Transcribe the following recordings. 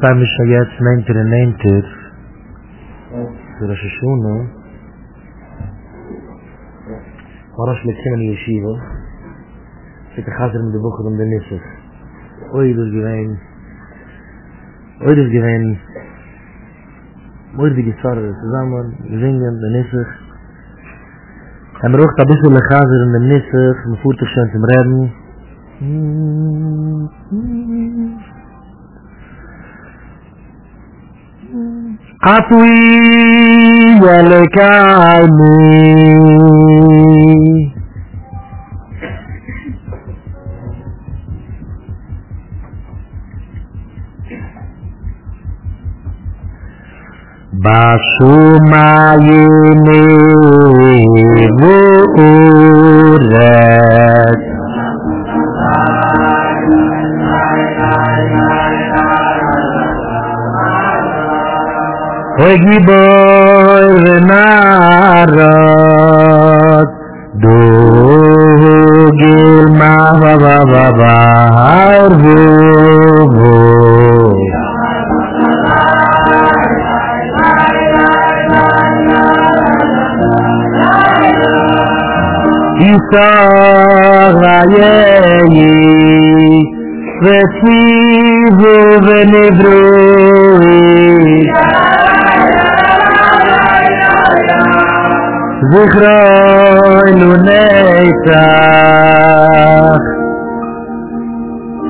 zwei Mischer jetzt, nehmt ihr, für das Schöne, Parash lekim an Yeshiva, sich Chaser mit der Bucher und der Nisses. Oid ist gewähnt, moirdige Sarre zusammen, singen, der Nisses. Er braucht ein bisschen Chaser in dem Nisses, man fuhrt sich schön zum Reden. Atui Yalekami Bashumayini Vuret Hogi boy venarat dogil ma va va va arvo Isa raye vesivo venedro Zichron Luneitach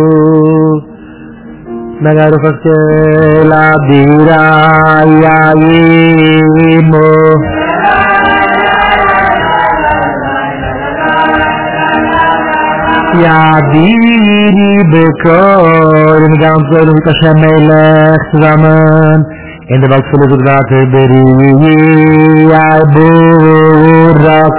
Nagar fakela bira yaimo ya biri bekor in ganzen kashamele zusammen in der welt von der biri ya burak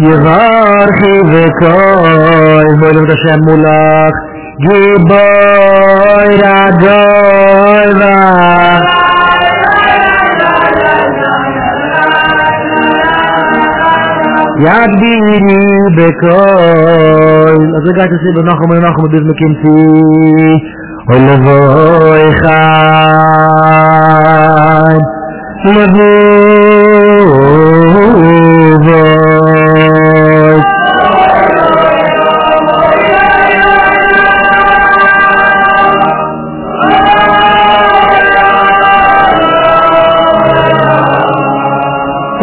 Yevarchi v'koi, Moilem Tashem Mulach, Giboi Radoi Vach. Yad biri v'koi, Azul gait asib v'nachom adiz mekimti, Olevoi chayim, Levoi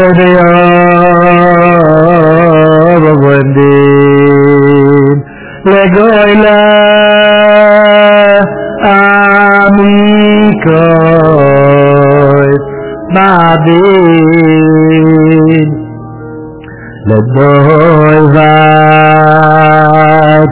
Odea Bogwandim Legoila Amikoi Mabin Legoi Vat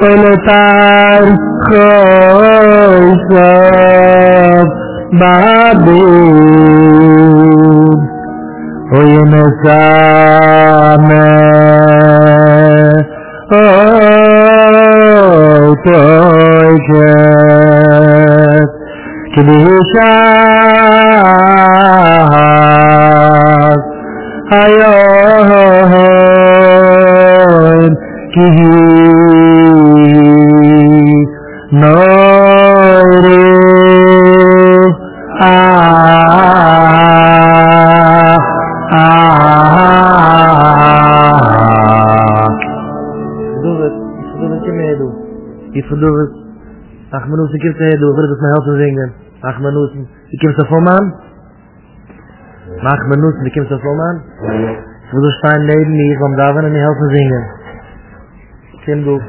انتر خوش شد بابود اوی نسامه اوی توی شد که بیشد ایوهن که Achmanus, ik heb ze heet, ik het mijn helft zingen. Achmanus, ik heb ze voor me aan. Achmanus, ik heb ze voor me aan. Ik wil staan leven hier, want daar ben ik mijn helft zingen. Ik ken doe.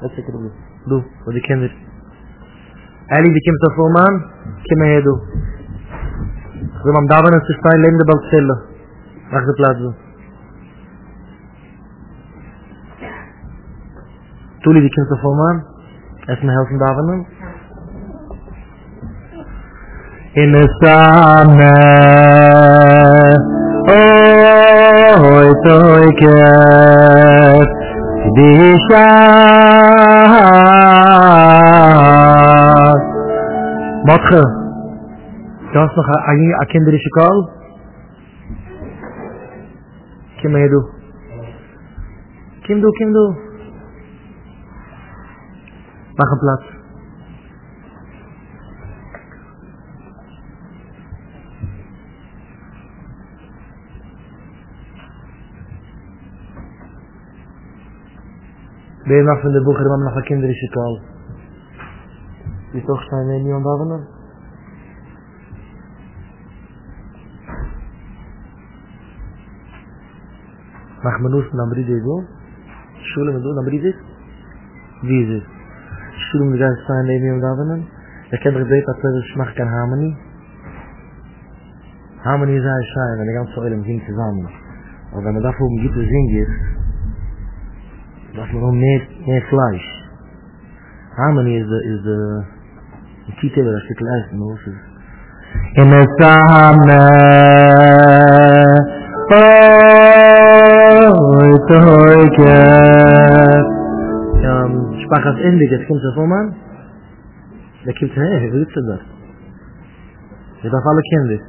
Dat is zeker doe. Doe, want ik ken dit. Eigenlijk, ik heb ze voor me aan. Ik heb me heet doe. Ik wil daar ben ik staan leven, de bal stellen. Mag de plaats doen. Toen ik heb ze voor me aan. As my health and government. In the summer, oh, it's okay. The shah. Matke, dat is nog een kinderische kaal. Kim doe. Mach einen Platz. Wer macht von der Bucher, man macht Kinder in Schikal? Die Tochter in Lyon Bavanen? Mach man aus, dann bride ich so. Schule mit so, dann bride ich. Wie ist es? Schulung die ganze Zeit in dem Davenen. Ich kenne doch Beit, dass ich mache keine Harmonie. Harmonie ist ein Schein, wenn die ganze Welt singt zusammen. Aber wenn man dafür um Gitte singt, darf man um mehr Fleisch. Harmonie ist ein Titel, das ich leisten muss. In der Sahne, heute, heute, Spach als Ende, jetzt kommt der Vormann. Der kommt, hey, wie willst du das? Wir darf alle kennen dich.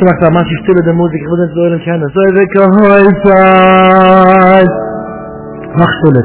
Macht da manche Stille der Musik, ich will nicht so in den Kennen. So, ich will mach Stille.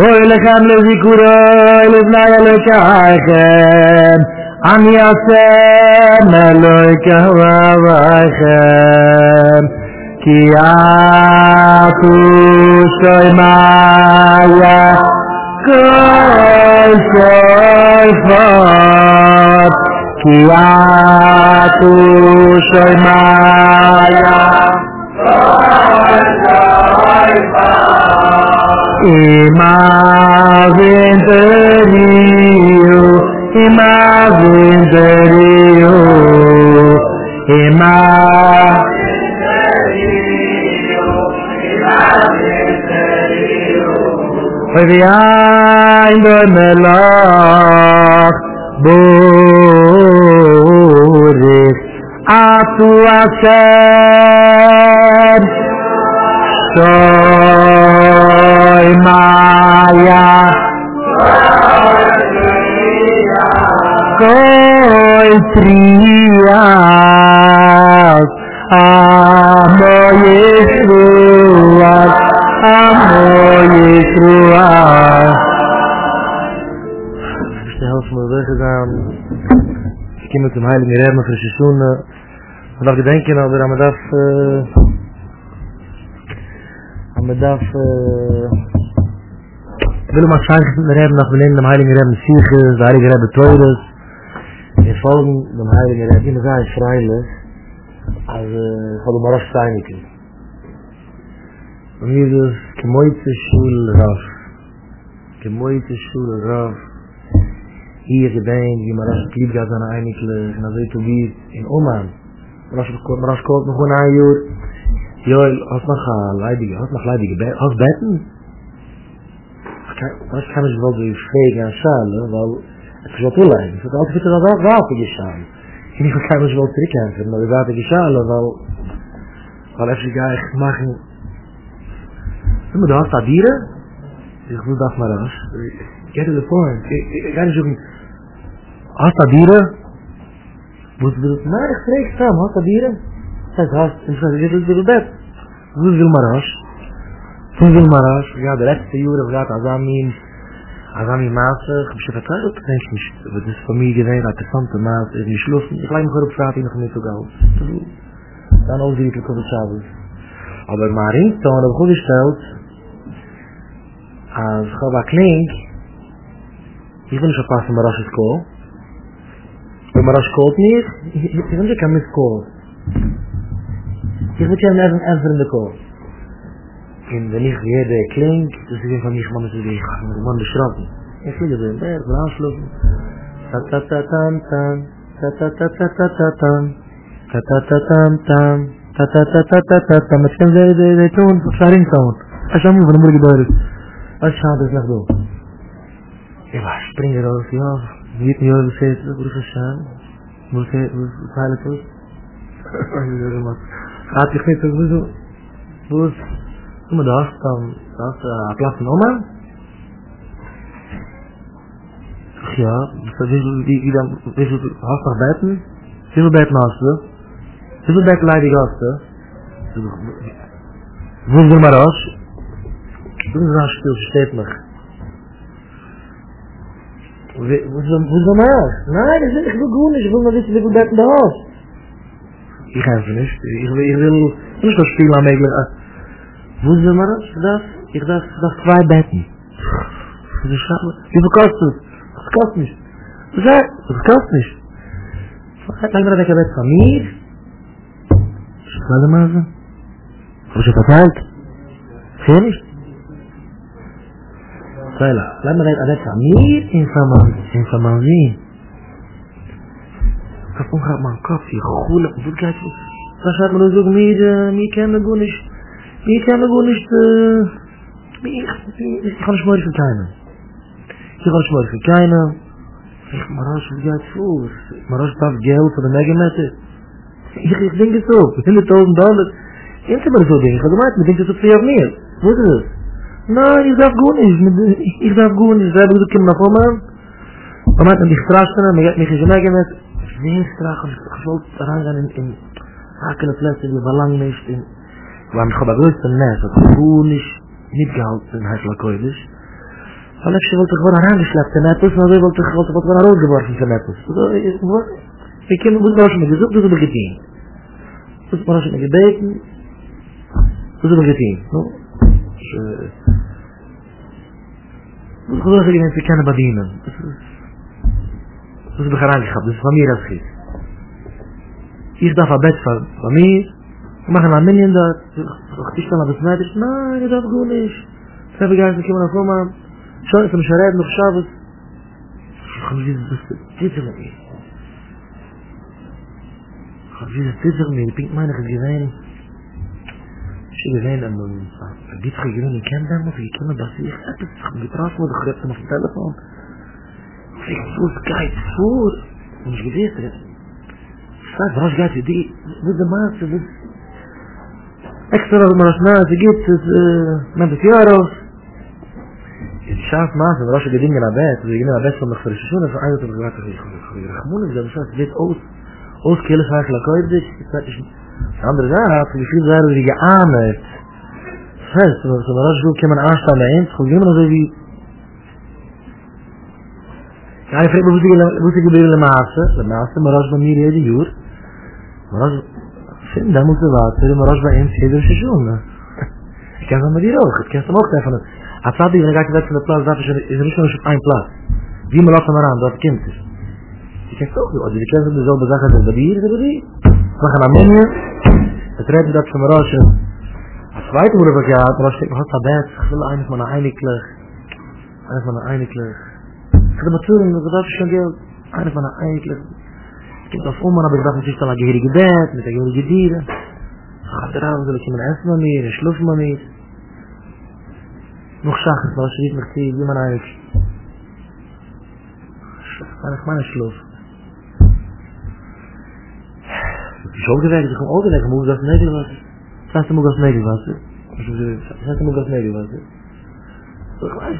ולכם לזיכורו ולבני אלוקיכם, אני השם אלוקיכם, כי אתו שמיה כל שופט, כי אתו שמיה behind the melach boris atu asher soy maya koi trias amo yeshua amo is de helft van de weg gegaan. Ik kom met de heilige remmen voor de seizoen. We dachten denken dat we aan de dag willen maar schijnen de remmen naar beneden de heilige remmen zieken, de heilige remmen toeders. En volgen de heilige remmen in de zaal is vrijelijk als van de maras zijn. Und Jesus, gemoite Schule Rav, hier gedenkt, wie man rasch lieb gaat an einiglich, na so wie in Oman, rasch kommt noch ein Jahr, Joel, hast noch Betten? Was kann ich wohl so fragen an Schale, weil es ist ja zu leid, es wird altijd wieder an der Warte geschehen. Ich kann mich wohl zurückkämpfen, aber die Warte geschehen, weil ich gar nicht machen, wenn man da hast Adira, ich will das mal raus. Get to the point. Ich kann nicht sagen, hast Adira? Muss du das? Nein, ich frage es an, hast Adira? Das heißt, ich will das Bett. Du willst mal raus. Ich habe die letzte Jahre, ich habe Asami Maße, ich habe verteilt, ich habe das Familie gesehen, eine interessante Maße, ich habe geschlossen, ich habe mich auf Fragen noch nicht so gehabt. Dann auch die Ritual Schabes. Aber mein Rington habe ich gut gestellt, als Chava klingt, ich will nicht verpassen, Marasch ist Kohl. Wenn Marasch Kohl nicht, ich will nicht mit Kohl. Ich will keinen Ärzten in der Kohl. Und wenn ich jede klingt, das ist einfach nicht, man muss beschrauben. Ich will nicht so, ich will anschlussen. Ta-ta-ta-tam-tam, ta-ta-ta-ta-ta-tam, ta-ta-ta-tam-tam, ta-ta-ta-ta-ta-tam. Ich kann sehr tun, das ist ein Rington. Ich habe mir von dem Gebäude. Was schaut es nach da? Ich war springer raus, ja, wie hat mir heute gesagt, wo ich schaue? Wo ist heilig aus? Hat ich nicht so, wo ist? Guck mal, da hast du einen Platz in Oma? Ach ja, hast du noch Betten? Wie viel Betten hast du? Wie viel Betten leidig hast du? Wo ist der Marasch? Toen is het stilstetig. Hoe is dat nou? Nee, dat is niet goed. Ik wil maar weten hoeveel bed in de huis. Ik ga even niet. Ik wil niet zo stil aan mij. Hoe is dat nou? Ik dacht twee bedden. Hoeveel kost het? Het kost niet. Het kost niet. Lijkt me dat ik een bed van mij. Is het wel de mazen? Hoe is het verteld? Geen niet. Laat me dat aan meer in Saman zien. Ik heb omgehaald mijn kop, die goelig, hoe kijk je? Dan gaat men ook meer kennen, ik ga niet mooi verkijnen. Maar als je gaat voor, maar als je dat geld van de megametten. Ik denk het ook, $100,000. Ik heb maar zo dingen gemaakt, maar ik denk het ook 2 of meer. Wat is het? Nein, ich darf gut nicht, selber du kommst nach Oman. Man hat mich gefragt, man hat mich gemerkt, sehr strach, ich wollte reingehen in hakele Plätze, die verlangen nicht, weil ich habe größten Nest, das ist gut nicht mitgehalten, heißt Lakoidisch. Weil ich wollte gewoon herangeschleppt in etwas, und ich wollte gewoon herausgeworfen in etwas. Wir können uns noch schon mal gesucht, das ist aber getein. Das ist noch schon mal gebeten, das ist aber getein. Ich glaube, ich bin keine Badinen. Das ist herangeschleppt, das ist von mir das geht. Ich darf ein Bett von mir, ich mache ein Minion da, ich kann aber das Mädchen, nein, ich darf gut nicht. Ich habe gar nicht, ich kann mir noch شو اسم شرائد مخشابس خمسين تزغ من البيت مانا خد جزاين شو جزاين اما البيت خيروني كان دامو في كلمة بسيخ اتسخ بيتراسمو دخلت ما في التلفون في صوت قاعد صور مش جديد صاد راش قاعد يدي بدا ماسي بدا اكثر ما راشناها تجيبت ما بتيارو شاف ما في راشد دين جنابات وجنابات من الخرششون في عايزة الرجعات الخير رحمون إذا مشات جيت أوس كيلو ساعة لقايدش عند رجعها في شيء زار ورجعانة فاز من رجل كمان عاش طالعين خلينا نقول زي يعني فريق بوسيجي بير لما عصر مراجع ميري هذي يور مراجع فين ده متزات فين مراجع إنس هذي الخرششون كذا مدير أوخت كذا مختلف أنا After that, when I got to that place, that is not just one place. We must come around. That comes. You can talk. You can do the same thing as the beer. We can have menu. The third that from Russia. The second one we got from Russia. We had a bed. We had one of my einikler. The material in the Russian jungle. One of my einikler. We got from Oman. We got from Pakistan. We got gered. We got gered deer. We got around. We got asmamir. We got shlufmamir. Nog zacht, maar als je niet mag zien, doe maar uit. Zacht, maar een slof. Zo gewerkt, ik heb hem ook gelegd, maar hoe dat negel was. Zaten moet dat negel was. Ik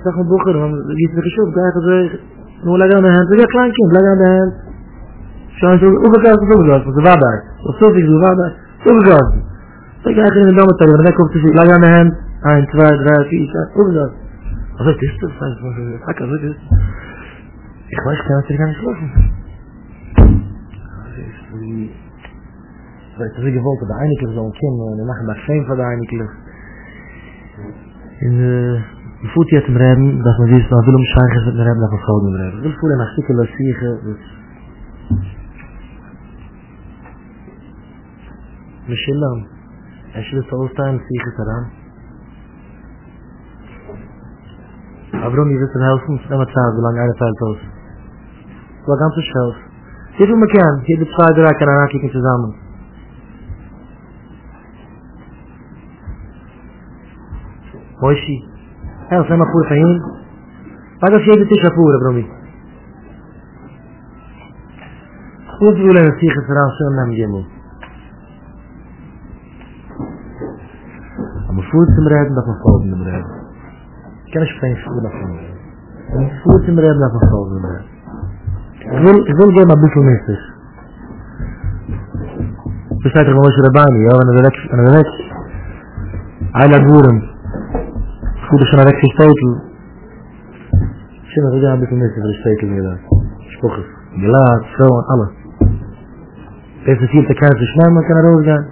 dacht, mijn boeken, want je hebt me geschoven, daar gaat ze. Nou, leg aan de hand, leg aan de hand. Zo, overkast is overkast, want ze waren daar. Of zo, ik doe waar daar. Overkast. Ik ga in de dammetag, maar ik kom tussen, leg aan de hand. 1, 2, 3, 4, 5, irgendwas. Also das ist das, was ich Ich weiß, ich kann natürlich gar nicht schlafen. Also ist wie... Das ist gewollt, dass einige so ein Kind, und nachher bei Fame von der einige. In der... Bevor die hat im Reben, dass man sich nach Willem Scheiches mit dem Reben, dass man Frau im Reben. Ich will nach Stücke, dass ich... Mischillam. Ich will es aus deinem Sicher daran. Aber warum ihr wisst im Helfen, ist immer Zeit, solange einer fällt aus. Das war ganz schön helfen. Hier tun wir kennen, hier die 2, 3 kann einer kicken zusammen. Moishi, helfen immer pur von ihm. Weil das jeder Tisch abfuhr, warum ich. Gut, wir wollen sich jetzt daran schön nehmen, Jemo. Aber vor zum Reden, darf man folgendem Reden. Kan ik geen schoen afvallen. En voelt hem redden af en vallen. Ik wil gewoon een beetje meesters. We zijn er gewoon zo'n baan, ja, en de weg. Hij laat boeren. Goed is aan de weg gestetel. Ik zie nog een beetje meesters voor de stetel inderdaad. Spokkers, gelaat, vrouwen, alles. Deze ziel te kijken, dus nou maar kan er ook gaan.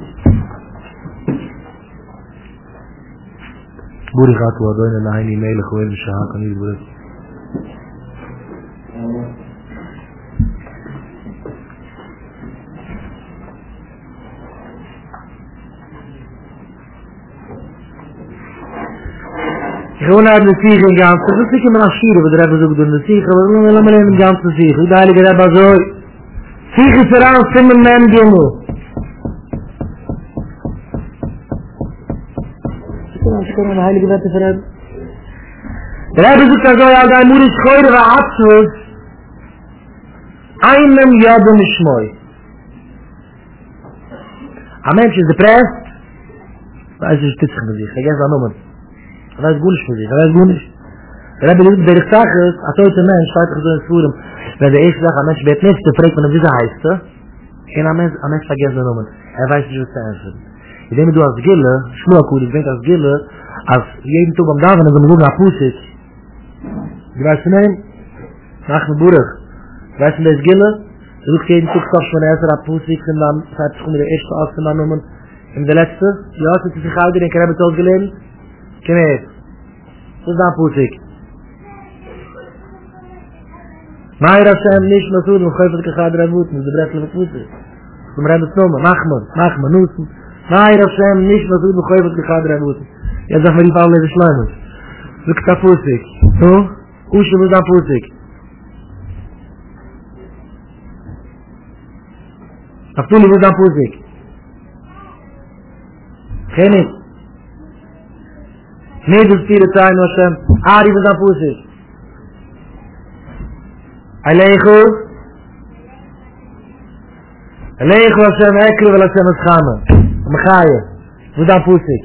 بوري خاطوا دوين العيني ميل خويل الشهاق نيل بوري يقولون عبد السيخ الجامس السيخ من عشيره بدرابة زوجدون السيخ ويقولون لما لين الجامس السيخ ودالي قدابة زوج سيخ السرعان سمن من جمو Schöne und heilige Werte für ihn. Der Herr besucht also, ja, dein Murisch Heure war Abschluss. Einem Jodem ist Schmöi. Ein Mensch ist depressed. Weiß ich, stützt mit sich. Er geht an Nummern. Er weiß gut nicht mit sich. Er weiß gut nicht. Der Herr besucht, der ich sage es, als heute Mensch, steigt er so ins Forum. Wenn der erste sagt, ein Mensch wird nicht, der fragt man, wie sie heißt. Ein Mensch vergessen an Nummern. Er weiß nicht, was zu antworten. Ich nehme du als Gille, Schmuakud, ich bin als Gille, als jeden Tag am Dagen, wenn du nur nach Fuß ist. Gwaisnein, nach Burg. Weißt du, Gille, du suchst jeden Zugstoff von der ersten Abpusik, und dann hat sich der erste Ausnahme in der letzte. Ja, sind sie sich auch den Krebs ausgelehnt? Keine. Das ist Abpusik. Nein, das ist nicht mehr so, und häufig gerade der Wut, und der Brechler Fuße. Und wir haben das Nummer, mach mal, nutzen. Nein, das ist nicht mehr so, und häufig gerade der Wut. Jetzt darf man die Paule des Schleimes. Sucht Abpusik. So? Uschen muss Abpusik. Abdulli wird abhusig. Kennig. Mädels viele Zeilen Hashem. Ari wird abhusig. Aleichu Hashem ekru vel Hashem eschama. Mechaye. Wird abhusig.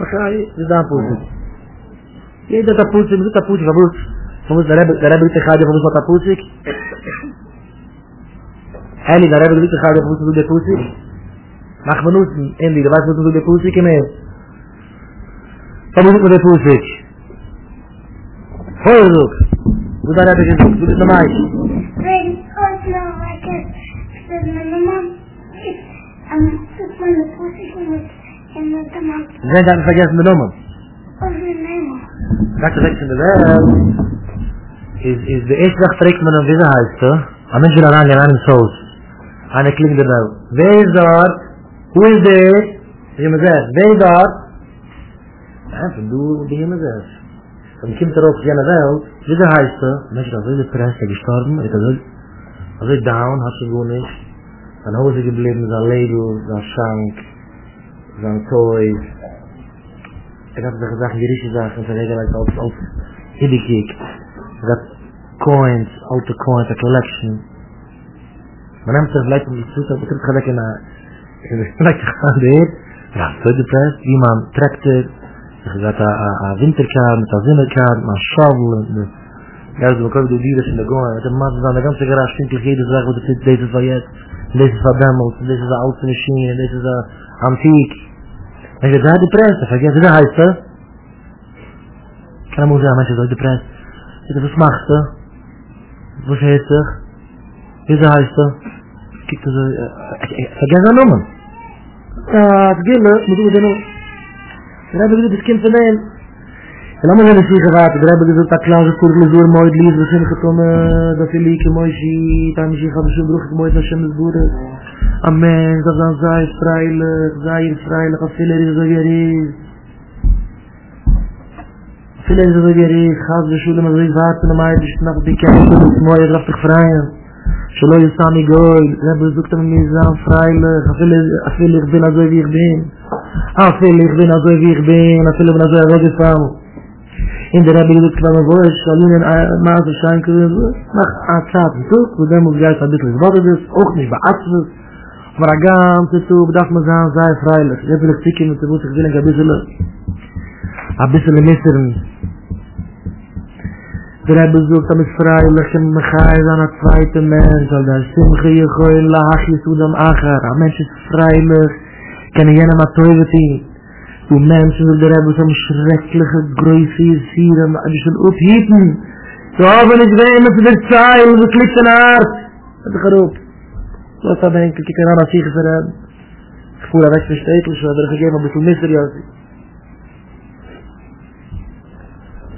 Mechaye wird abhusig. Jeder hat abhusig, wird abhusig, abhusig. Der Rebbe liegt sich gerade von uns mit der Pusik. Heilig, der Rebbe liegt sich gerade von uns mit der Pusik. Mach man uns endlich, der weiß man uns mit der Pusik im Ehe. Komm uns mit der Pusik. Hör doch. Wo der Rebbe gesagt, du bist der Maisch. Wenn ich heute noch weiter mit meiner Mama ist, dann tut man die Pusik mit der Mama. Sie sind dann vergessen die Nummer. Und die Nummer. Sag dir weg in der Welt. Is de eerste dag trekt men een wiesenhuisje, een mens wil aan gaan aan een soos. En ik klik er nou. Wees daar, hoe is dit? Je moet zeggen, wees daar. En van doel die je moet zeggen. En je komt erop, je moet zeggen, wiesenhuisje, een mens is zo depressed, gestorben, is zo down, had ze gewoon niet. En hoe is hij gebleven, zijn label, zijn shank, zijn toys. Ik had het gezegd, juridische zaken, ze reden lijkt als hiddekiek. That coins, alte coins, a collection. Man nimmt sich vielleicht die Zutat, ich kriege gleich in der Strecke gehandelt. Ja, so depressed, wie man Traktor, ich gesagt, a Winterkar, mit a Zimmerkar, mit a Schaufel, ja, so man kauft die Bieres in der Goyen, mit dem Mann, der ganze Garage, stinklich jeder sagt, wo das ist, das ist jetzt, das ist verdämmelt, das ist eine alte Maschine, das ist eine Antik. Man wird sehr depressed, vergesst, wie das heißt, das? Kann man auch sagen, man ist so depressed. Was macht er? Was heißt er? Wie heißt er? Gibt es vergessen an Nummern. Ja, das Gille, muss ich mit dir nur. Wir haben gesagt, das Kind von denen. Wir haben gesagt, wir haben gesagt, dass Klaus und Kurgel so ein Mäut lief, dass sie gekommen, dass sie liegen, dass sie haben sich schon berufen, dass sie mit Buren. Amen, dass dann sei freilich, dass viele Riesen so gerissen. Vielleicht ist es so gerecht, dass die Schule mit sich warten, und man ist nach der Kirche, und man ist nach der Freien. Schaloi ist Sami Goy, der besucht mit mir sein, freilich, vielleicht bin ich so wie ich bin. Vielleicht bin ich so wie ich bin, vielleicht bin ich so weggefahren. In der Rebbe gesagt, wenn man so ist, Schaloi in einem Maße scheint, nach einer Zeit, wo der muss gleich ein bisschen was ist, auch nicht beachtet, aber ganz dazu bedarf man sein, sei freilich. Jetzt will ich zicken, und ich will ein bisschen missern. Der Rebbe sucht am Israelich und Mechais an der zweite Mensch, weil der Simche Jechoin lach Jesud am Achar. Ein Mensch ist freilich, kann ich jenem Atoivati. Du Menschen will der Rebbe so ein schreckliches Gräufies hier, und ich will aufhieten. So hoffen ich wehme zu der Zeil, und es liegt in der Arzt. Hört dich erhob. Was habe ich eigentlich, ich kann an der Siege verraten. Ich fuhr weg für Städtel, ich habe gegeben ein bisschen Misteriosi.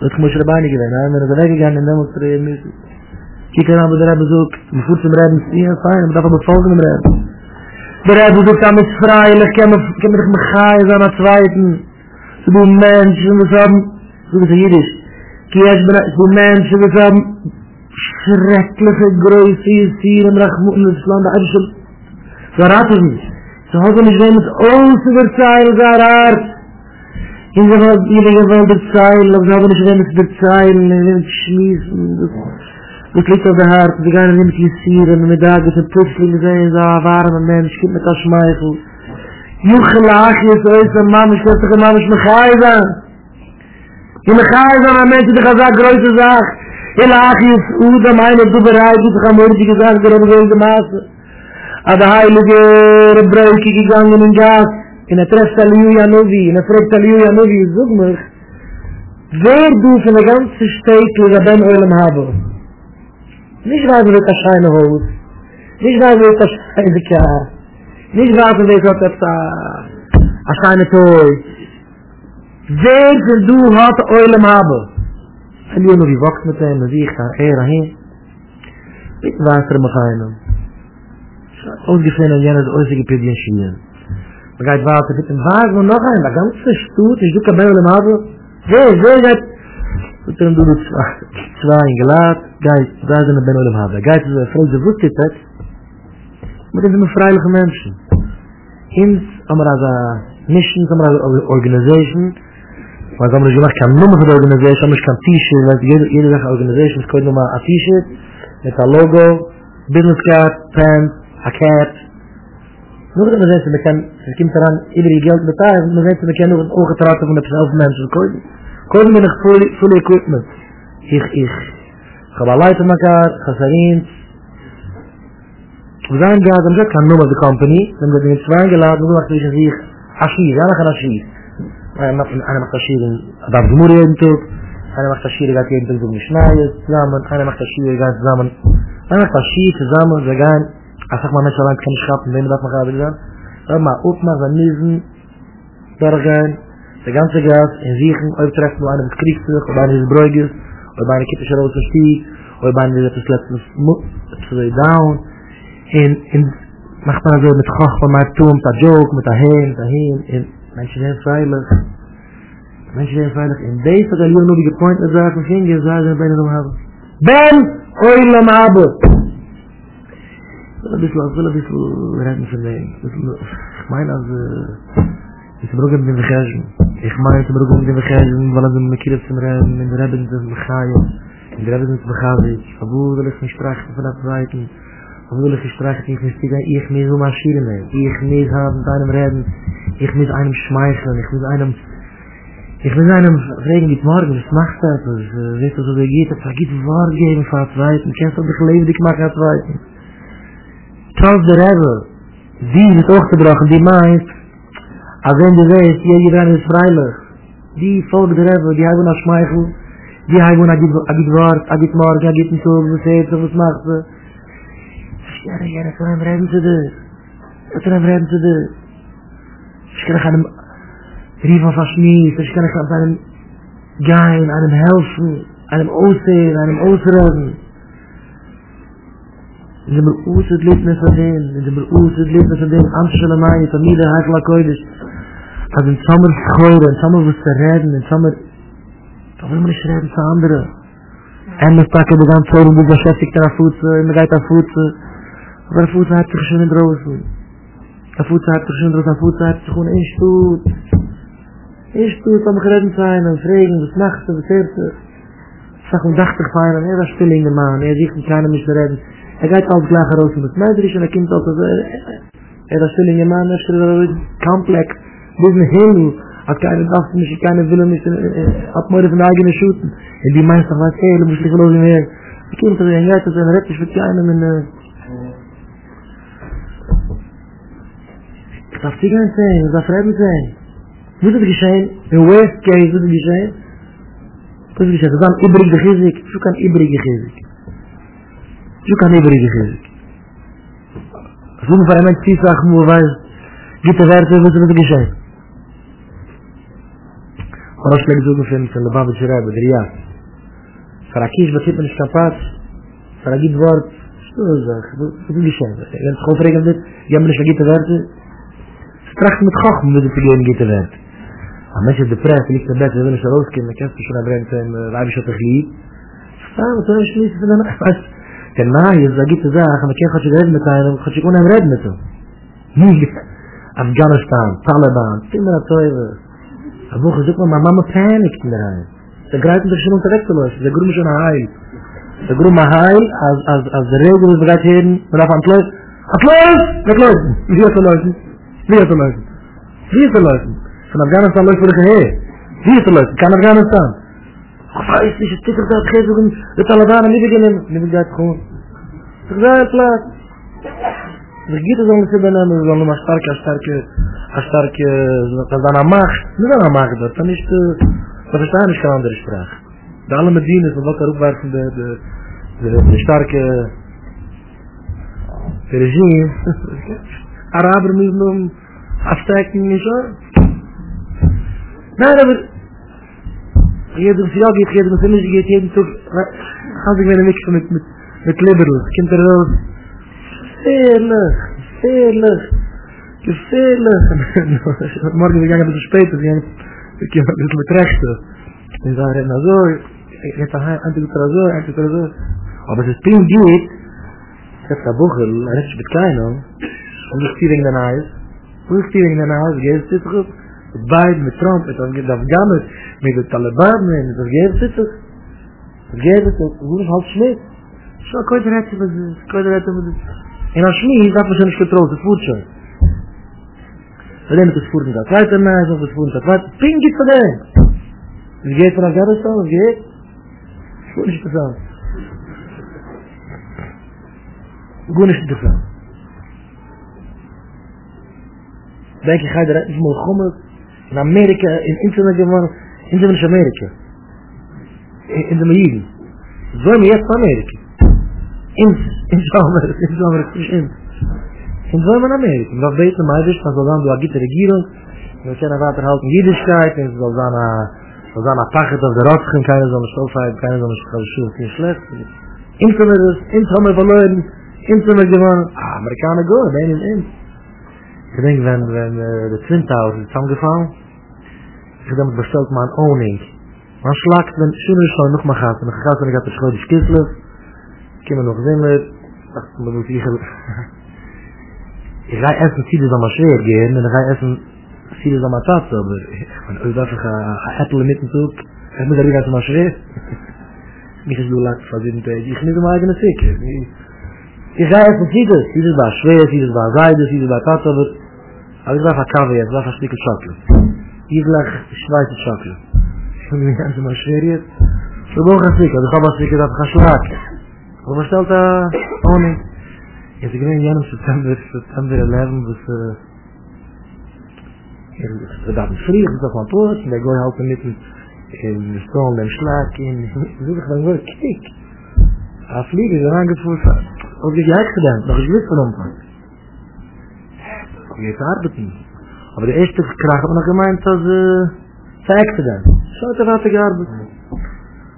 Das muss ich dabei nicht gewähnen, wenn er weggegangen ist, dann muss er hier müssen. Kijk an, aber der Rebbe sucht, bevor zum Rebbe ist, ja, fein, aber darf er befolgen dem Rebbe. Der Rebbe sucht, am ist freilich, käme ich mich heiß an der Zweiten. So du Menschen, was haben, so ist er jüdisch. So Menschen, was haben, schreckliche Größe, hier im Rachmuten, das Land, da ist schon, so rate ich mich. So hoffe ich, wenn es uns überzeugt, so rate ich. In der Welt, der Zeil, aber sie haben nicht wenig der Zeil, wenig schmissen, das liegt auf der Hart, die gehen nicht justieren, und mit der Tag, die plötzlich sehen, so ein warmer Mensch, gibt mit der Schmeichel. Juchelach, jetzt weiß der Mann, ich weiß doch, der Mann ist Mechaisan. Die Mechaisan, ein Mensch, der gesagt, größte Sache, Elach, jetzt, Uda, meine, du bereit, du hast am Mordi gesagt, der Rebbe soll die Maße. Aber der Heilige, der Breuke gegangen in Gas. In a trefft Aliyu Yanovi, in a fragt Aliyu Yanovi, zog mich, wer du von der ganzen Städte über den Ölm habe. Nicht weiß, wie das scheine Haus, nicht weiß, wie das scheine Kerl, nicht weiß, wie das scheine Toy. Wer du hat Ölm habe. En die wie wacht met hem, en wie gaat er heen. Ik wacht er maar aan. Ausgefallen aan Janne de oorzaak per die schienen. Maar gaat wachten, dit een wagen en nog een, dat ganze stoet, is ook een beul hebben. Zee, gaat. Toen doen we twee in gelaat, daar zijn we bij beul hebben. Gaat de vreugde voet dit het. Maar dit zijn vrijwillige mensen. Ins, amraza, mission, amraza, organization. Maar dan moet je maar kan nummer van de organisatie, anders kan t-shirt, want iedere dag organisaties kun je nog maar een t-shirt met een logo, business card, pants, een cap. Nog een organisatie, we kunnen, het komt eraan, iedereen geld betalen, maar mensen, we kunnen nog een ogen traten van de zelf mensen. Kun je nog full equipment. Ik ga wel leiden met elkaar, ga ze erin. We zijn daar, dan kan nummer de company, dan wordt er in zwaar geladen, dan wacht je zich, aschier, ja, dan gaan aschier. أنا مختشير بعض جمهوري ينتج أنا مختشير قاعد ينتج بمشناية زمن أنا مختشير قاعد زمن أنا مختشير زمن زمان أسمع ما شاء الله كم شاب من بعض مقابلنا أما أطمع زميزن برجان زمان سجاس إنزيخن أو تركت له أنا مكريستيك أو بعدين البروجيس أو بعدين كتير شرور تشتي أو بعدين إذا تسلت تسلي داون إن مختار زود متخاف ومعتوم تجوك متهين Mensen zijn veilig. Mensen zijn veilig. In deze dat jullie nog die gepoint met zaken van vinger zijn bijna om hebben. Ben oilam hebben. Wel een beetje redden verleden. Ik meen als... Ik heb ook een vergezing. Ik meen als ik ook een vergezing. Want ik heb een vergezing. En de hebben ze begaan. En de hebben ze begaan. Ik heb ook een gesprek van dat wijken. Ik heb ook een gesprek. Ik heb niet zo maar schieren mee. Ik heb niet aan het redden. Ich muss einem schmeicheln, ich muss einem fragen, wie es morgen ist, macht das, weißt du, so wie geht das, vergiss Wort geben für das Weiten, kannst du dich lebendig machen für das Weiten. Trotz der Rebbe, die ist auch gebrochen, die meint, als wenn du weißt, jeder ist freilich, die folgt der Rebbe, die haben einen Schmeichel, die haben einen Wort, einen Morgen, einen Tag, was heißt das, was macht das. Ja, das kann einem reden zu dir. Ich kann einem Rief auf Aschmiss, ich kann einem Gein, einem Helfen, einem Aussehen, einem Ausreden. In dem Beurset lebt mir von dem, Amtschule meine Familie, Heikel Akkeudisch. Also in Sommer scheuren, in Sommer was zu reden, in Sommer... Da will man nicht reden zu anderen. Endlich packen wir ganz vor, wo beschäftigt an der Fuße, immer geht an Fuße. Aber der Fuße hat sich schon in draußen. Der Fuß hat sich schon in Stutt. Am Gereden sein und fragen, was macht er, was hört er. Sag und dachte ich fein, er war still in der Mann, er sieht mit keinem nicht reden. Er geht alles gleich heraus mit Mädrich und er kommt aus, er war still in der Mann, er ist ein Komplex, diesen Himmel, hat keinen Dachten, keinen Willen, hat mehr von eigenen Schuten. Und die meisten sagen, er muss nicht los mehr. Er kommt aus, er geht aus, er rettet sich mit keinem in... Das darf sie gar nicht sein, das darf Reben sein. Wie ist das geschehen? In worst case, wie ist das geschehen? Das ist geschehen, das ist ein übrige Chizik. So kann übrige Chizik. Das muss man für einen Mensch ziehen, sagen, wo er weiß, gibt es Werte, was ist das geschehen? Aber ich lege so gefunden, von der Babel Schreiber, der Riaz. Farakish, was sieht man nicht kaputt? Faragit Wort, das ist geschehen. Wenn es aufregend wird, die haben nicht vergitte Werte, Straks met gochen moet het tegen je te werken. Als je depress ligt naar bed en wil je eruit komen, dan kan je zo'n brengt en laat je zo'n tegelijk. Staan, wat is niet van de nacht? Ten maaien, dat je te zeggen, maar je gaat je redden met hem, gaat je gewoon hem redden met hem. Niet. Afghanistan, Taliban, Timmeratoewe. En we gaan zoeken, maar mama panikt in de rij. Ze grijpen zich om te wegteloos, ze groeien zo'n heil. Ze groeien maar heil, als de regel is bereid heren, vanaf aan het leuk. Wie ist der Leuten? Von Afghanistan läuft vor der Geheer. Wie ist der Leuten? Kann Afghanistan. Ich weiß nicht, ich tickle das Geheer suchen, die Taliban nicht beginnen. Nimm ich das schon. Das ist ein Platz. Das geht es um die Benehmen, das ist um eine starke, das ist eine Macht. Das ist eine Macht, das ist nicht, Da verstaan is geen andere sprache. De alle Medines, wat daar ook waren van de starke regime, Araber moeten hem afsteken en zo. Nee, maar jeder is ja, jeder met hem is, jeder toch, als ik weer niks met liberals, kind er wel gezellig. Morgen we gaan een beetje speten, we gaan een beetje met rechten. En dan redden we zo, anti-gutrazo. Maar als het pijn doet, zet dat boegel, en het is betkein om. Om de stiering daarna is. Om de stiering daarna is, geeft het goed. Biden met Trump, met de Afghanen, met de Taliban, met de geeft het goed. Geeft het goed, hoe is het schmid? Zo, kan je het redden met het. En als niet, dat was een getroost, het voertje. We nemen het voertje dat uit en naast, of het voertje dat uit. Pink het vandaan! Is het van Afghanistan, of geet? Goed is het aan. Goed is het aan. Denk je, ga je eruit, is mooi in Amerika, in internet geworden, in de Amerika. In de Meiden. Zo ben je van Amerika. In Amerika. Dat weten mij dus, dat zal dan door de regering, we kunnen waterhouden Jiddischkeit, en zal dan apachtet of de rotschen, keine zo'n stofheid, keine zo'n schoen, geen slecht. Internet verloren, internet gewonnen, Amerikanen go, dat is in. Ik denk, wenn de Twin Towers is aangevallen, ik denk, bestelt maar een owning. Man schlagt, wenn schoen nog maar gaat, en dan gaat er een schoen die skisselen, kimmen nog zimmer, dacht ik, moet ik ga essen Sides aan schwer gehen, en dan ga je essen Sides aan mijn taten, maar als ik ga appelen met natuurlijk, ik moet eruit aan mijn schwer. Niet eens door laat van zitten tegen, ik geniet mijn eigen zeker. Ik ga essen Sides aan schwer, Sides aan zijde, Sides aan taten, maar ik ga van kaviar, ik ga van stikken chocolade. Ik lag Schweizer chocolade. Ik ga niet aan mijn schwer hier. Ik ga nog een stikken, dat ik ga slaken. Wat bestelt dat? Oh nee. Is ik in januari, september 11, dus we dachten vliegen, dat van poort, en wij gaan helpen met een stroom en slaak in. Zo ik dan weer kijk. Hij vliegen is aangevoerd. Ook is je hek gedaan, nog is je wit van omvang. Je hebt arbeid niet. Maar de eerste kracht hebben nog gemeint dat ze hek gedaan. Zo had er altijd gearbeid.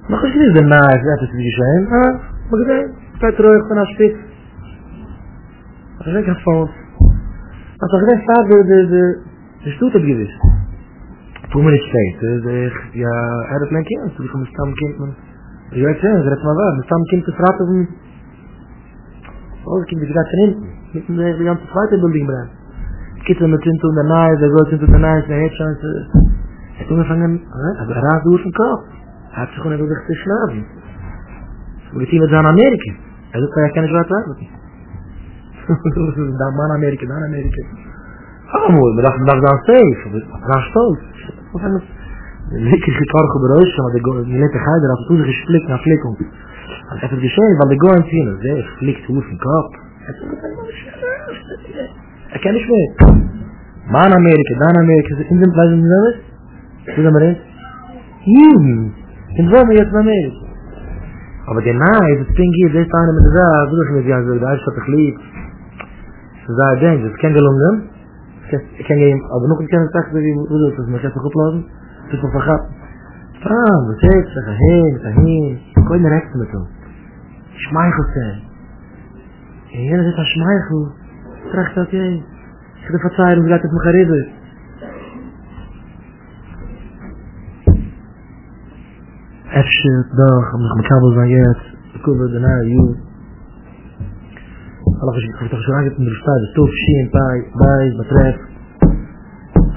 Nog is je daarna is even te zijn, hè? Maar ik denk, Petroeg van haar spits. Dat is ook een fout. Als ik denk, vaak de stoet heb gewist. Toen ben ik steeds. Ja, hij had mijn kind. Toen ik een stamkind. Ik weet het, dat is maar waar. Een stamkind te praten. Oh, ik heb het gedaan van hinten. Ik heb de ganze zweite building gedaan. Kitten met Tinto en de Nijs. Hij wil Tinto en de Nijs. Hij heeft zo'n... Hij kon me vangen. Hij raakt door zijn kop. Hij heeft zich gewoon even zich te slaven. We zien het aan Amerika. Hij doet dat ik niet wat uit. Dan man Amerika, dan Amerika. Ah mooi, maar dat is dan safe. Dan stoot. Lekker getorgen bereusje, want je lette geider had toen gesplikt naar flikkom. En even geschehen, want de goeien zien het. Ze flikt hoes in kop. Ik ken niet meer. Man Amerika, dan Amerika. In zijn plaats in de nummer? Zie dat maar eens. Juden. In zomer je hebt Amerika. Aber der Nahe ist das Ding hier, der ist einer mit der Saar, so dass ich mir sagen soll, der Eifst hat dich lieb. So sei denk, das kann gelungen. Ich kann gehen, aber noch ein kleines Tag, wo du das, man kann es noch auflassen. Das ist noch vergabt. Ah, das ist, ich kann hin, ich kann hin. Ich kann nicht rechts mit uns. Schmeichel sein. Ja, jeder sagt, ich schmeichel. Ich recht hat, ja. Ich kann verzeihen, und vielleicht ist noch ein Ritter. Efshit, dag, nog mijn kabels aan je, de koever, de naar, joe. Alla, ik heb toch zo aangekomen in de stad, de tof, sheen, paai, baai, betreft.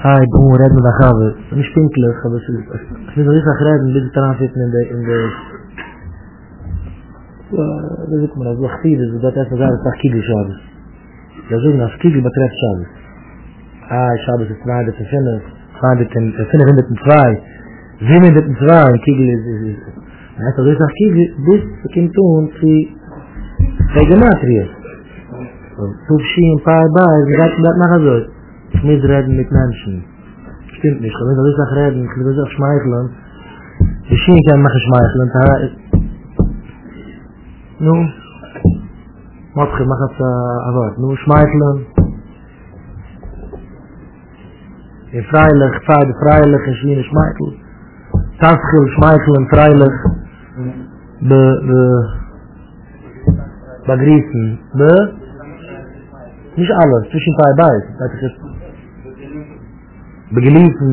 Hai, boem, red me, daar gaan we. Niet stinkelig, gaan we zo. Als je nog eens gaat rijden, dit eraan zitten in de... Dat is ook maar, dat is wel getieden, zodat hij van daar een paar kilo Shabbos. Dat is ook nog een kilo betreft Shabbos. Hai, Shabbos is 205, 205. Zim in dit zwaar, en kegel is... En hij zegt, als kegel, dit kan doen, die... Bij gematrie is. Toepschie en paar baar, dat mag het zo. Niet redden met mensen. Stimmt niet, ik wil niet redden, ik wil niet schmeichelen. بشين كان ما خشمايخ لأنت هرائد نو مطخي ما خبت أباد نو شمايخ لأن فرايلخ فايد فرايلخ شمين شمايخ تسخل شمايخ لأن فرايلخ ب بغريسن ب مش alles zwischen zwei Beis das ist begelieften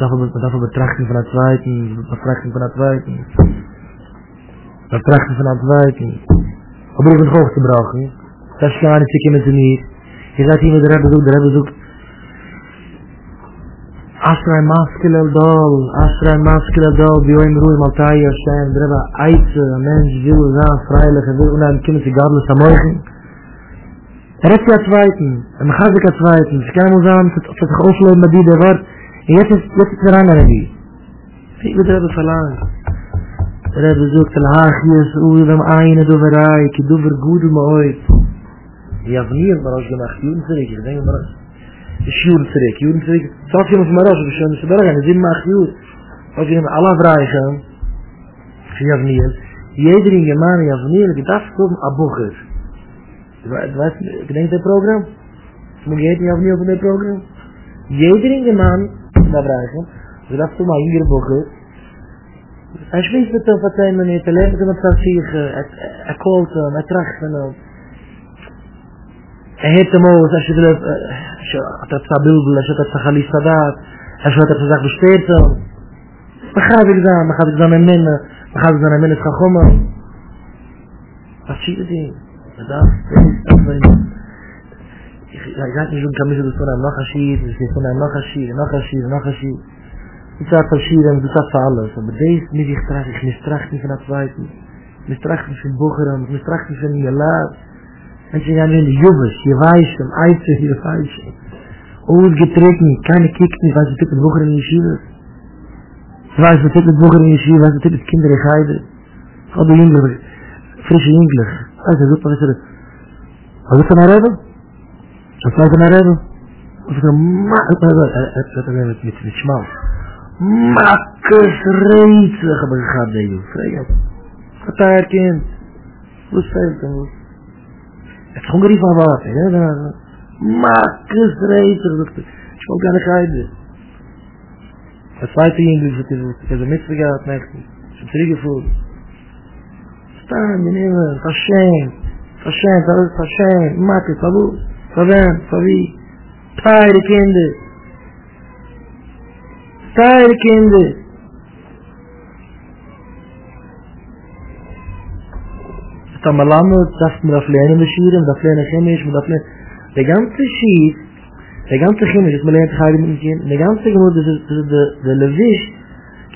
dafür betrachten von der zweiten aber ich bin hoch zu brauchen das ist gar nicht so kommen zu mir ich sage immer der Rebbe sucht Ashrei Maskelel Dol Bioim Ruhi Maltai Yashem der Rebbe Eizer ein Mensch will sein freilich will unheim kommen zu Gabel Samoichen Retz der Zweiten, im Chazik der Zweiten, ich kann ihm sagen, dass sich ausleben mit dir der Wort, und jetzt ist mir einer in dir. Ich will der Rebbe verlangt. Der Rebbe sagt, Al-Hach, Jesu, wir haben eine Doverei, die du vergudel mit euch. Ich habe nie einen Barosch gemacht, Juden zurück. Sag ich mir von Barosch, ich bin schon bereit, ich bin mach Juden. Und ich habe alle Freichen, ich habe nie, jeder in Germania, ich habe nie, die darf kommen, Abuches. Weißt du, gedenkt der Programm? Man geht nicht auf nie auf dem Programm. Jeder in dem Mann, da brauchen, so dass du mal jünger bochst. Er schwingt mit dem Verzeihen, man nicht, er lernt mit dem Verzeichen, er kohlt ihm, er tracht ihm. Er hebt ihm aus, er schüttelt ihm, er hat ein Bildel, er schüttelt sich an die Sadat, er schüttelt sich an die Bestätigung. Man kann sich dann ein Männer, kann was schießt ihn? Ich sag nicht, ich kann mich so tun, noch ein Schied. Ich sag für Schied, ich sag für alles. Aber das nicht, ich misstrachte von der Zweiten. Ich misstrachte von Bucherem, ich misstrachte von Jalab. Menschen gehen in die Jubes, je weißen, Eizen, je weißen. Ungetreten, keine Kick nicht, weiß ich nicht mit Bucherem in die Schiebe. Weiß ich nicht mit Kinder, ich heide. Ich habe Jüngler, frische Jüngler. Also, was ist das? Und ich sage, mit Schmaus. Makkes Rätsel, ich habe gehabt, der Jungs. Verteilt, Kind. Wo ist das denn? Er hat hungrig von Warte, ja? Makkes Rätsel, ich komme gar nicht heim. Das zweite Englisch, ich habe mitbegabt, ich habe zurückgeführt. Verschein, Mathe, Tabu, Tavan, Tavi, Teire Kinder. Tamalano, das mit der Fläne beschieren, der Fläne chemisch, mit der Fläne. Der ganze chemisch, das Melente Heide mit dem, der ganze Gemüse, der Levisch,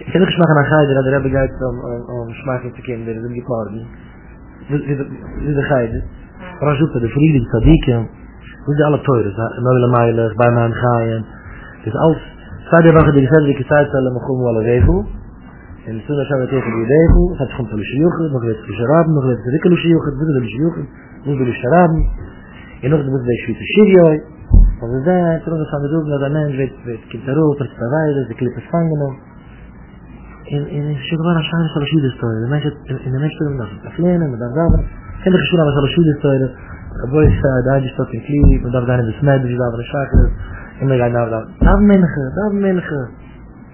ich kann nicht schmacken nach Heide, da der Rebbe geht, um schmacken zu Kinder, das sind die Pardon. Wie de geide. Razoete, de vrienden, de sadieken. Hoe ze alle teuren. Meulenmeilig, bij mij aangaan. Dus als... Zij wagen die gezegd, die gezegd zullen, maar gewoon alle regel. En toen zijn we tegen die regel. Gaat gewoon voor de schiochen. Nog weet ze scharaben, nog weet ze rikkele schiochen. Nog weet ze schiochen. Nog weet ze scharaben. En nog moet ze schieven schirioi. Want ze zijn, terug gaan we doen. Dat een mens weet kinderoo, perstawijden. Ze klippen vangen. In Shukbar Hashem is al-Shud is teuer. De mensen doen dat aflenen, met afgaven. Kinderen geschoen hebben al-Shud is teuer. Geboeis, de eindje staat in Kliep, en daar zijn de besmeiders, daar van de schakelen. En dan ga je naar daar menige.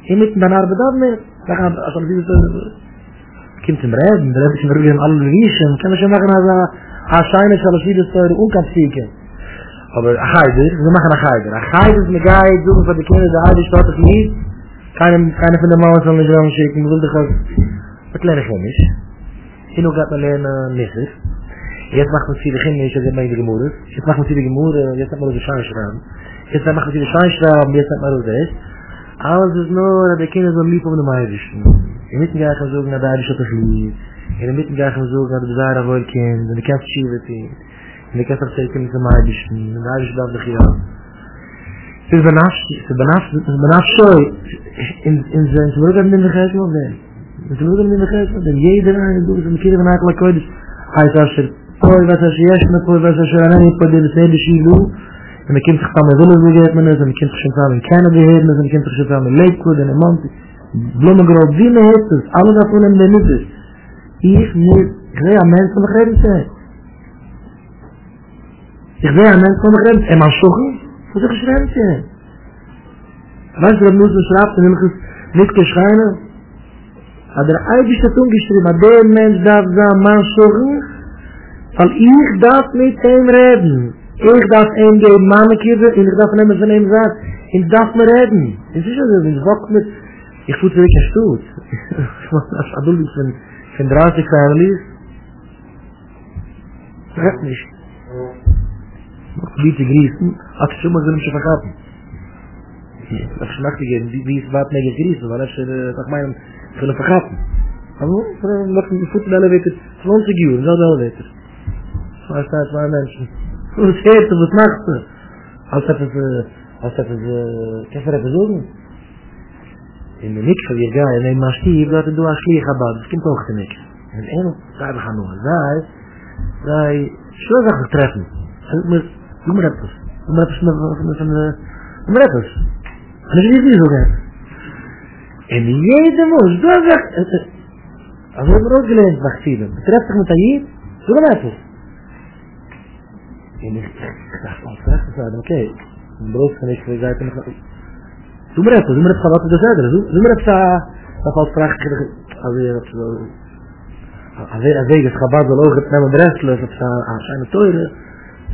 Je moet dan naar daar menige. Dan gaan we al-Shud is teuer. Komt hem redden, dan hebben ze weer in alle wieschen. Dan kunnen ze maken als Hashem is al-Shud is teuer, ook kan zieken. Maar ze maken een geider. Een geider is een geider, doen van de kinderen, de eindje staat in Kliep. Keine von der Mauer soll mich lang schicken, will doch als kleine Chemisch. Hino gab man eine Nisses. Jetzt macht man viele Chemisch, jetzt hat man die Gemüse. Jetzt hat man die Scheinschrauben. Jetzt hat man das. Alles ist nur, die Kinder sollen lieb auf dem Eirischen. In mitten gar kann sagen, dass der Eirisch hat das lieb. In mitten gar kann sagen, dass der Zara wohl kennt. Und die Katze schiebt ihn. Und die Katze erzählt ihm zum Eirischen. Und der Eirisch darf dich ja. Ze benast in zijn woorden in de geest worden. Jeder aan het doen is een keer van eigenlijk ooit. Hij zegt, "Poi wat als je eerst met poi wat als je aan een poi de zee de schiel." En ik kind zich aan mijn willen met en ik kind zich aan mijn kleine beheer met en ik kind zich aan mijn leekwoord en een man bloemengroot wie me heeft dus alles dat van hem benut is. Ik niet, ik zei aan mensen begrijpen zijn. Ik zei aan mensen begrijpen zijn. En man schokken, dat is geschreven zijn. Weißt du, dat moet je schrijven en ik niet te schrijven. Had er eigenlijk dat toen geschreven, maar de mens dat zijn man schokken, want ik dat met hem redden. Ich darf ihm geben, Mama kippen, und ich darf nehmen, wenn ihm sagt, ich darf mir reden. Es ist also, ich wach mit, ich tue wirklich ein Stut. Ich mach das Adult, wenn 30 Jahre liest. Rett nicht. Bitte grießen, hat schon mal so nicht verraten. Ich hab schon nachgegeben, wie es war, nicht grießen, weil ich nach meinem, ich will verraten. Aber, ich fuhr alle Wetter, 20 Uhr, so alle Wetter. Zwei Zeit, zwei Menschen. Was geht du, was machst du? Als das ist, kannst du das versuchen? In der Mikve, wir gehen, in einem Maschinen, wir hatten du ein Schleichabad, das kommt auch nicht. In einem, da haben wir nur, sei, schöne Sachen treffen. Du musst etwas. Und ich weiß nicht so gerne. In jedem Wunsch, du sagst, also wir haben rausgelehnt, nach vielen. Betrefft dich mit Ayid, du musst etwas. En ik dacht, oké, een brood van ik zei toen ik dacht, doe maar het gaat altijd de verder, doe maar het dat valt prachtig, als ik het gebaat wil ook, het nemen de rest, als ik aan zijn toeren,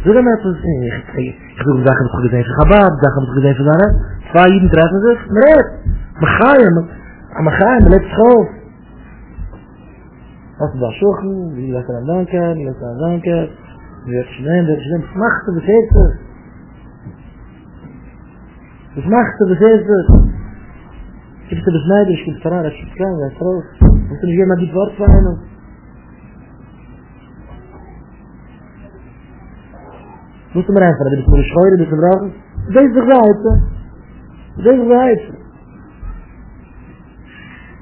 doe dan maar het, ik doe dagen het goed zijn van gebaat, dagen het goed zijn van daarna, twee jaren treffen zich, maar het, maar ga je, maar let het school. Als het daar schokken, die laten aan danken, Wir werden schneiden, das macht er, das heißt er. Gibt es Beschneidung, ich bin verraten, ich bin klein, ich bin groß. Musst du nicht jemand die Wort verheimen? Musst du mir einfahren, bist du die Scheuere, bist du brauchen? Das ist doch der Heize.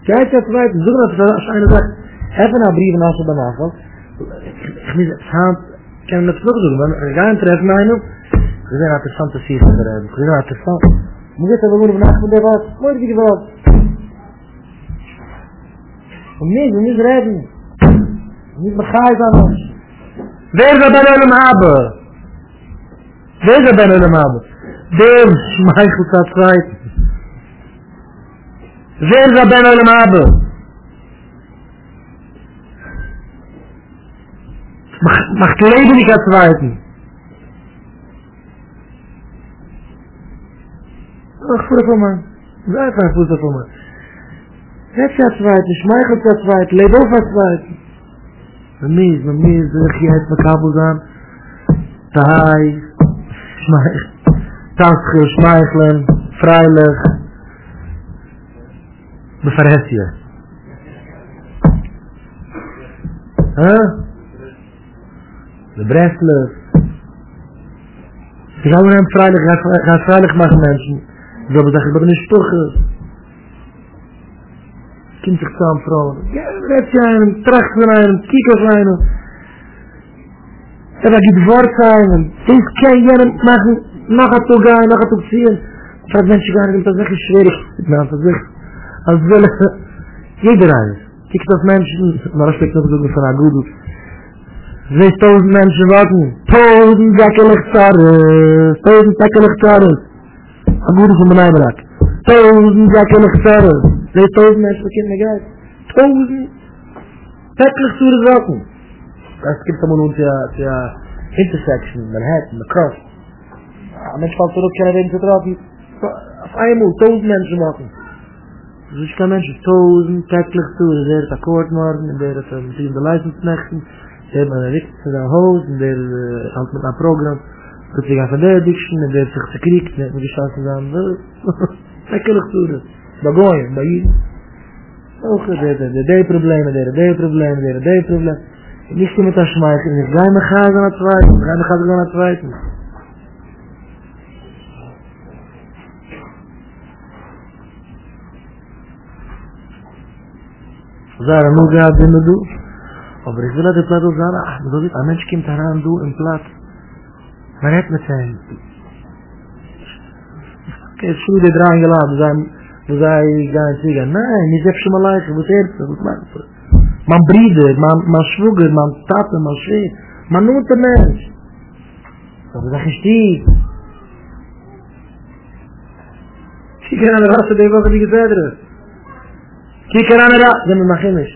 Kijk, das weiß, so dass einer sagt, heffen ein Brief nach dem Nachwalt. Ich muss es haben, ik kan het nog doen, maar ik ga hem treffen mij nu. We zijn aan de Santa Sierra gereden. We zijn aan de Santa. Moet je dat wel doen vandaag met de wat? Moet je die wat? Om niet redden. Niet begrijpen anders. Wees er bij hem hebben. Deem, Michael staat vrij. Wees er bij hem hebben. Macht Leben nicht als Weiten. Ach, Fußballmann. Sei kein Fußballmann. Setz als Weiten, schmeichelt als Weiten, lebe auf als Weiten. Wenn mir, soll ich hier jetzt mit Kabel sein? Tahai, schmeicheln, freilich. Beverhess hier. Hä? De Bresler. Ik hou hem vrijelijk, ga vrijelijk maken mensen. Zo bedacht ik, dat ben een stocher. Kind zich samen vrouwen. Ja, red je aan hem, tracht van hem, kiekers aan hem. En dat je het woord aan hem. Deze kan je hem maken, nog het ook aan, nog het ook zien. Dat mensen gaan hem, dat is schwierig. Ik meen, dat is als willen. Jedereen. Kijk dat mensen, maar als ik dat bedoel van haar goed. 6.000 mensen wachten, 1.000 zakkenlichtaren, een goede van mijn braak, 1.000 zakkenlichtaren, 6.000 mensen bekend naar geit, 1.000 zakkenlichtaren wachten. Dat komt allemaal rond de intersection, Manhattan, across. Een mens valt erop, kan er even te draven, op eenmaal 1.000 mensen wachten. Dus ik kan mensen 1.000 zakkenlichtaren, ze hebben het akkoord morgen, ze hebben het misschien de license nechten. Ze hebben een richting van zijn hoofd, en die houdt met een programma. Dat ze gaan verdedigingen, en die heeft zich gekriegt, en die staat ze dan. Lekkelig toeren. Bagooien, bagooien. Ook de problemen. Ik zie met haar schmeichen, en ik ga me gaan aan het wijten, Zara, nu gaat dit me doen. Aber ich will an der Platz sagen, ach, so sieht ein Mensch kommt heran, du, im Platz. Man hat mit seinem شروع درانگ لاب زای گانسیگا نه نیزپش ملاک بوتیرت بود من من بریده من شوگر من تاته من شی من نوت منش تو بزخشتی کی کنن راست دیگه که دیگه زدره کی کنن را زمین مخیمش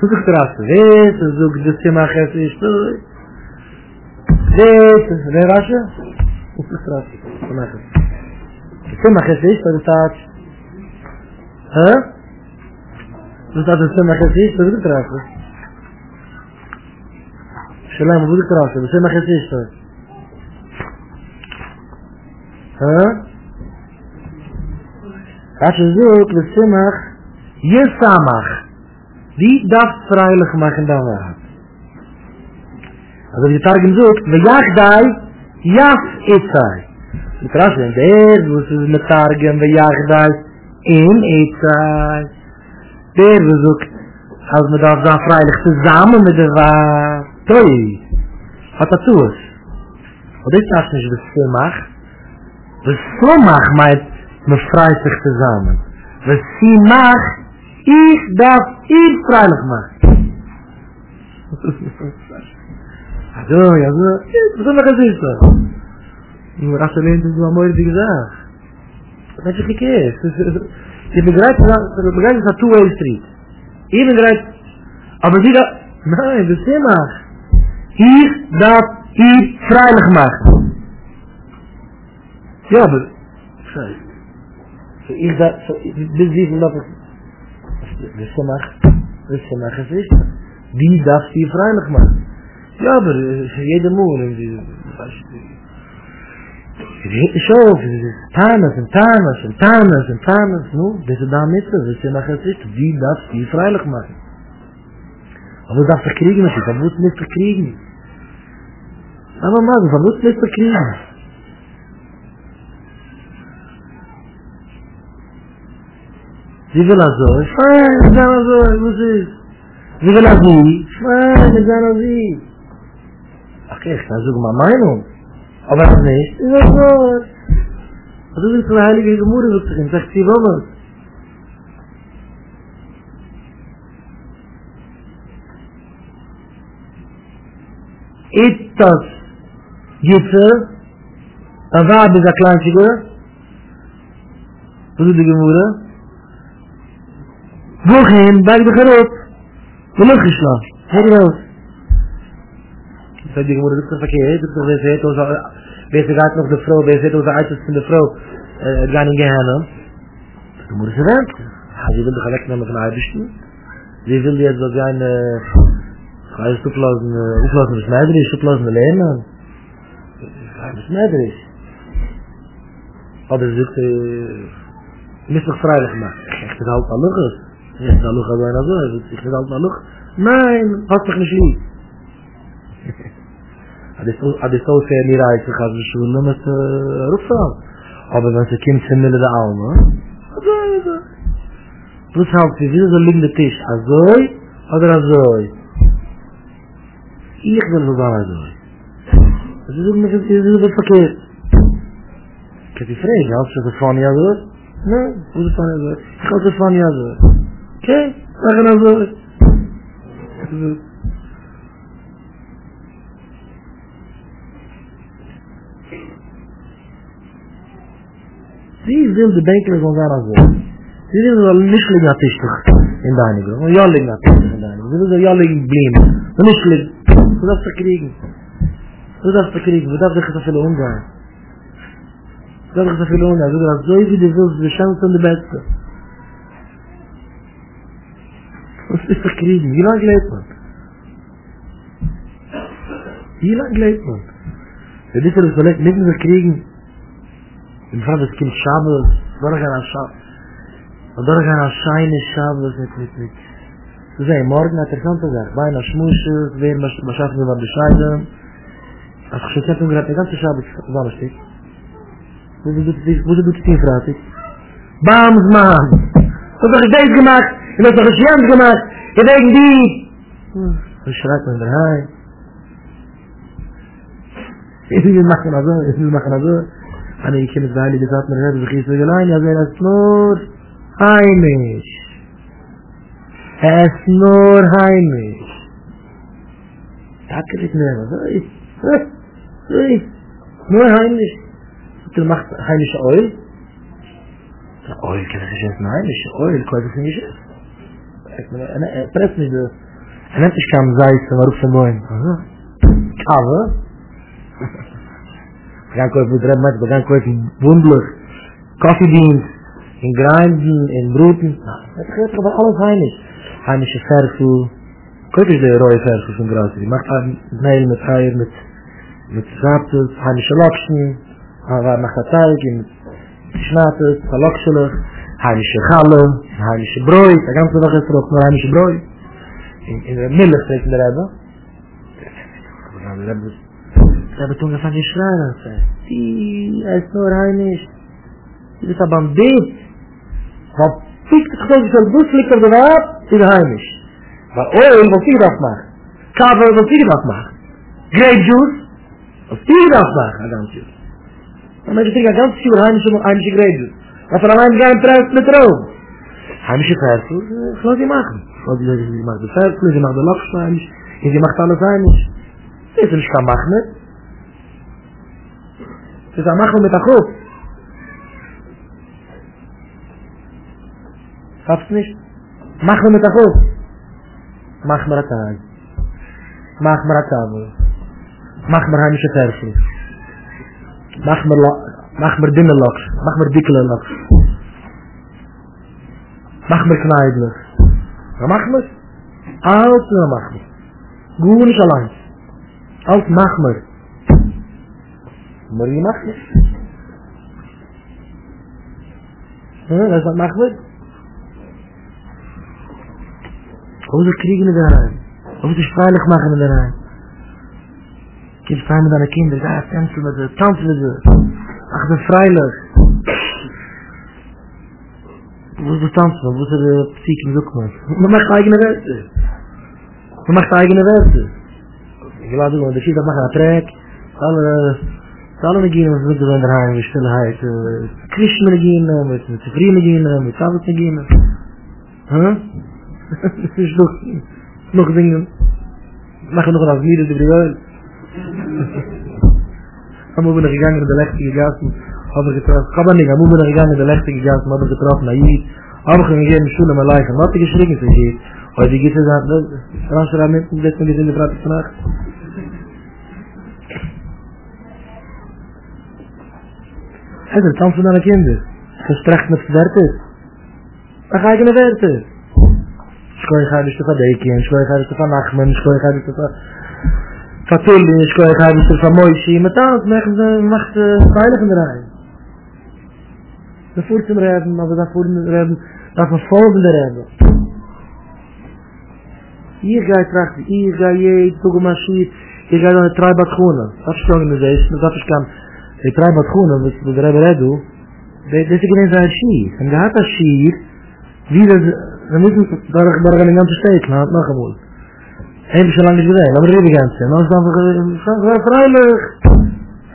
زوگت راست ویس زوگ دستی مخیمش تو ویس راشه زوگت راست مخیمش السمة خسيش فبتاعت ها؟ بتاعت السمة خسيش فبتاعت راسة شلام بودك راسة بسمة خسيش فبتاعت ها؟ عشان زيك بسمة يسامح دي داف فرايلخ ماخن داماها عشان بتارجم زيك وياخداي ياف ايتاي Betracht in der, wo sie mit Targen bejagt hat, in Eitzai. Der besucht, als man das dann freilich zusammen mit der Wahrheit, toi, hat er zu uns. Und ich dachte nicht, was so macht. Was so macht, meint, man freit sich zusammen. Was sie macht, ich darf ihr freilich machen. Also, ja, so, was soll man das nur rastelenz du amor de gizar. Mas o que é? Se migrates a Two Way Street. E migrates a Brasilia. Nein, das Thema. Ich darf ich freilich machen. Ja, aber scheiße. So ich darf, so bis wie viel darf ich das Thema ist, die darf ich freilich machen. Ja, aber jeder Morgen, Tanas, nu, das ist da mit, das ist ja nachher sich, die darf sie freilich machen. Aber du darfst kriegen, das ist, man muss nicht kriegen. Aber man muss nicht kriegen. Sie will also, ich weiß, ich kann also, ich muss es. Sie will also, ich weiß, ich kann also. Ach, ich kann sogar meine Meinung. Aber das nicht, ist das wahr. Also wie zu der Heilige Gemüse wird sich in 60 Wochen. Ist das Jitze, da war dieser Kleinschige, wo du die Gemüse, wohin, bei der Gerät, wo noch geschlafen, hör raus. Zij die moeder doet het verkeerd, deze gaat nog de vrouw, deze gaat nog de uiterste van de vrouw, gaan in Gehenna. De moeder ze went. Ze wilde gaan wegnemen van haar bestaan. Ze wilde jetzt dat zijn, ga je toeplassen besnijder is, toeplassen alleen maar. Ga je besnijder is. Anders zoekt, mistig vrijdag maar. Echt, het houdt al nog eens. Echt, het houdt al bijna zo, het houdt al nog. Nee, had zich niet lief. Adi so sehr mir reicht, ich habe schon nur mit Rufsal. Aber wenn sie kommt, sind mir die Alme. Also, plus halt, wie will so liegen der Tisch? Azoi oder Azoi? Ich will so sein Azoi. Das ist irgendwie, das ist das verkehrt. Ich hätte die Frage, hast du das von ihr Azoi? Nein, wo ist das von ihr Azoi? Ich habe das von ihr Azoi. Okay, sag ein Azoi. Sie will die Bänke von seiner Sohn. Sie will nicht liegen an Tisch in deinem Grund. Und ja liegen an Tisch in deinem Grund. Sie will ja liegen blieben. Und nicht liegen. Du darfst dich kriegen. Du darfst dich so viel umgehen. Du darfst so wie du willst, die Chance und die Beste. Du musst dich kriegen. Wie lange lebt man? Wenn dich das verletzt, nicht mehr kriegen. In front of the Shabbos, Shabbos mit. So say, morgen hat ganze Tag, beinahe Schmusches, wer schafft mir mal bescheiden. Als ich schon gerade den ganzen Shabbos war es nicht. Wo du dich fragst ich? Bams, Mann! Was habe ich das gemacht? Ich habe das Jams gemacht! Ich denke die! So schreit man mir, hi! Ich will machen also, An ich mit Weile gesagt, man hat sich so gelein, ja, wenn es nur heimisch. Es nur heimisch. Danke dich mehr, so ist. So ist. Nur heimisch. Du machst heimische Öl? Öl kann ich essen, heimische Öl, kann ich nicht essen. Press mich das. Und dann kam Seitz, und ruf von Moin. Kava? Began kaufen Dreadmat, began kaufen Wundler, Kaffeedienst, in Grinden, in Broten. Das gehört aber alles heimisch. Heimische Ferfu. Könnt ihr die rohe Ferfu von Grasse? Die macht Mehl mit Eier, mit Zaptes, heimische Lapschen, macht Teig, mit Schnattes, Verlokschelech, heimische Galle, heimische Bräu. Die ganze Woche ist drauf nur heimische Bräu. In der Mille steht in der Rebbe. Da wird ungefähr nicht schreien. Die ist nur heimisch. Die ist ein Bandit. Weil fickt sich durch den Bus, liegt der Wab, ist heimisch. Weil Öl, was ich das mache. Kaffee, was ich das mache. Grape Juice, was ich das mache. Ein ganzes Jahr. Dann möchte ich ein ganzes Jahr heimische Grape Juice. Was er allein kein Preis mit Raum. Heimische Ferkel, ich lasse die machen. Sie macht die Ferkel, sie macht die Lachs heimisch, sie macht alles heimisch. Das ist nicht kein Machnet. Das ist ein Machnet mit der Kopf. Hab's nicht? Machnet mit der Kopf. Mach mir ein Tag. Mach mir ein Tag. Mach mir heimische Ferkel. Mach mir dünne Lachs. Mach mir dickere Lachs. Mach mir Kneidler. Mach mir? Alles nur mach mir. Gut nicht allein. Als mach mir. Marie mach mir. Das ist was mach mir. Wo sie kriegen wir da rein? Wo sie freilich machen wir da rein? Kind fein mit deinen Kindern, da tanzen wir sie, tanzen wir sie. Ach, das freilich. Wo sie tanzen, wo sie Psyken suchen. Man macht eigene Werte. Man macht eigene Werte. Ich lade nur, das ist das machen, ein Track. Alle Neginen, was wir in der Heim, mit Stillheit, Krishna Neginen, mit Zufrieden Neginen, mit Sabbat Neginen. Hm? Das ist noch Dinge. Machen noch ein Asmide, die Brüder. Haben wir gegangen, in der Lechte gegessen, haben wir getroffen, haben wir getroffen, Naid, haben wir gegeben, Schule, Malaika, man hat geschrieben, es geht. Heute geht es an, Franschere Menschen, die sind in der Pratik Nacht. Also, tanzen von deinen Kindern. Verstrecht mit Wertes. Nach eigenen Wertes. Schkoichheilisch von Deikien, schkoichheilisch von Nachmen, schkoichheilisch von Fatulin, schkoichheilisch von Moishi. Mit alles macht Heiligen rein. Davor zum Reben, aber davor zum Reben, darf man folgende Reben. Hier geht recht, hier geht je, Tugumashi, hier geht eine Treibatschone. Das ist die Organisation, das ist kein... Die Treibatschone, was mit der Rebbe Redu, das ist gewinnt ein Schier. Und der hat das Schier, wie das... Wir müssen darüber den ganzen Städten, das hat noch einmal. Habe schon lange nicht gesehen, aber die ganze. Und dann ist es freilich.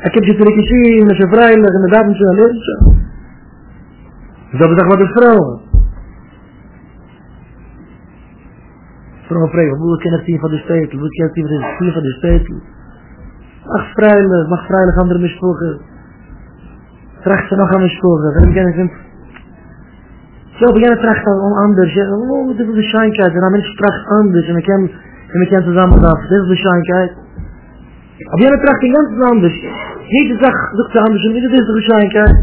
Er gibt sich zurück in Schier, es ist freilich, und er darf nicht schon erleben. Das habe ich gesagt, was ist Frauen? Frauen fragen, wo kann ich ziehen von der Städten? Wo kann ich ziehen von der Städten? Mach freilich andere Mischprochen. Tracht sie noch an Mischprochen. Wenn ich gerne sind... So, ich gerne tracht an anders. Oh, das ist die Scheinkeit. Wenn ein Mensch tracht anders und wir können zusammen das. Das ist die Scheinkeit. Aber ich gerne tracht ihn ganz anders. Jede Sache sucht sie anders und jede ist die Scheinkeit.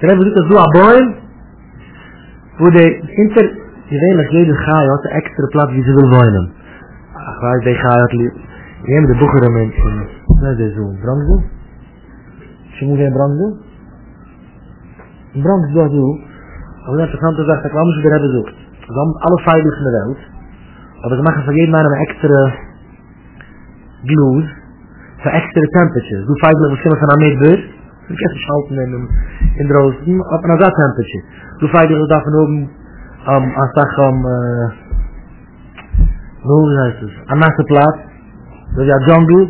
Dann haben wir das so ein Bäum, wo der hinter... Gewöhnlich jeder Chai hat einen extra Platz, wie sie will wohnen. Ich weiß, der Chai hat... Wir haben die Bucher am Ende von... Was ist das so? Brandenburg? Ich muss in Brandenburg? In Brandenburg so. Aber das ist eine ganze Sache, warum sie da haben gesucht. Sie haben alle Feigels in der Welt. Aber sie machen von jedem einen extra... Glues. Für extra Temperatures. Du Feigels, was immer von einem Mitbürger. Du kannst dich halten in der Osten. Aber nach der Temperature. Du Feigels davon oben... als ich wo heißt es? Am Masterplatz, das ist ja Jungle,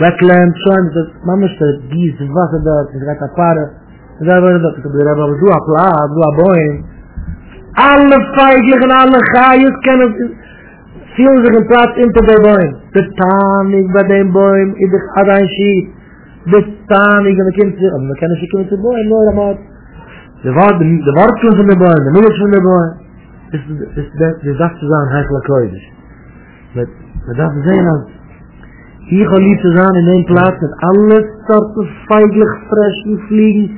wetland zo'n dat mama staat gies water dat en gaat aparen en daar worden dat ik bedoel hebben we zo'n plaat zo'n boeien alle feiglich en alle gaaiers kennen zielen zich een plaats in te de boeien betaan ik bij de boeien in de adaan schiet betaan ik en de kind zeggen we kennen zich met de boeien nooit allemaal de wortel van de boeien de middels van de boeien is dat te zijn eigenlijk koeidig met dat te zijn als hier gaan lief te zijn in een plaats met alle soorten feiglich, freshen, vliegen.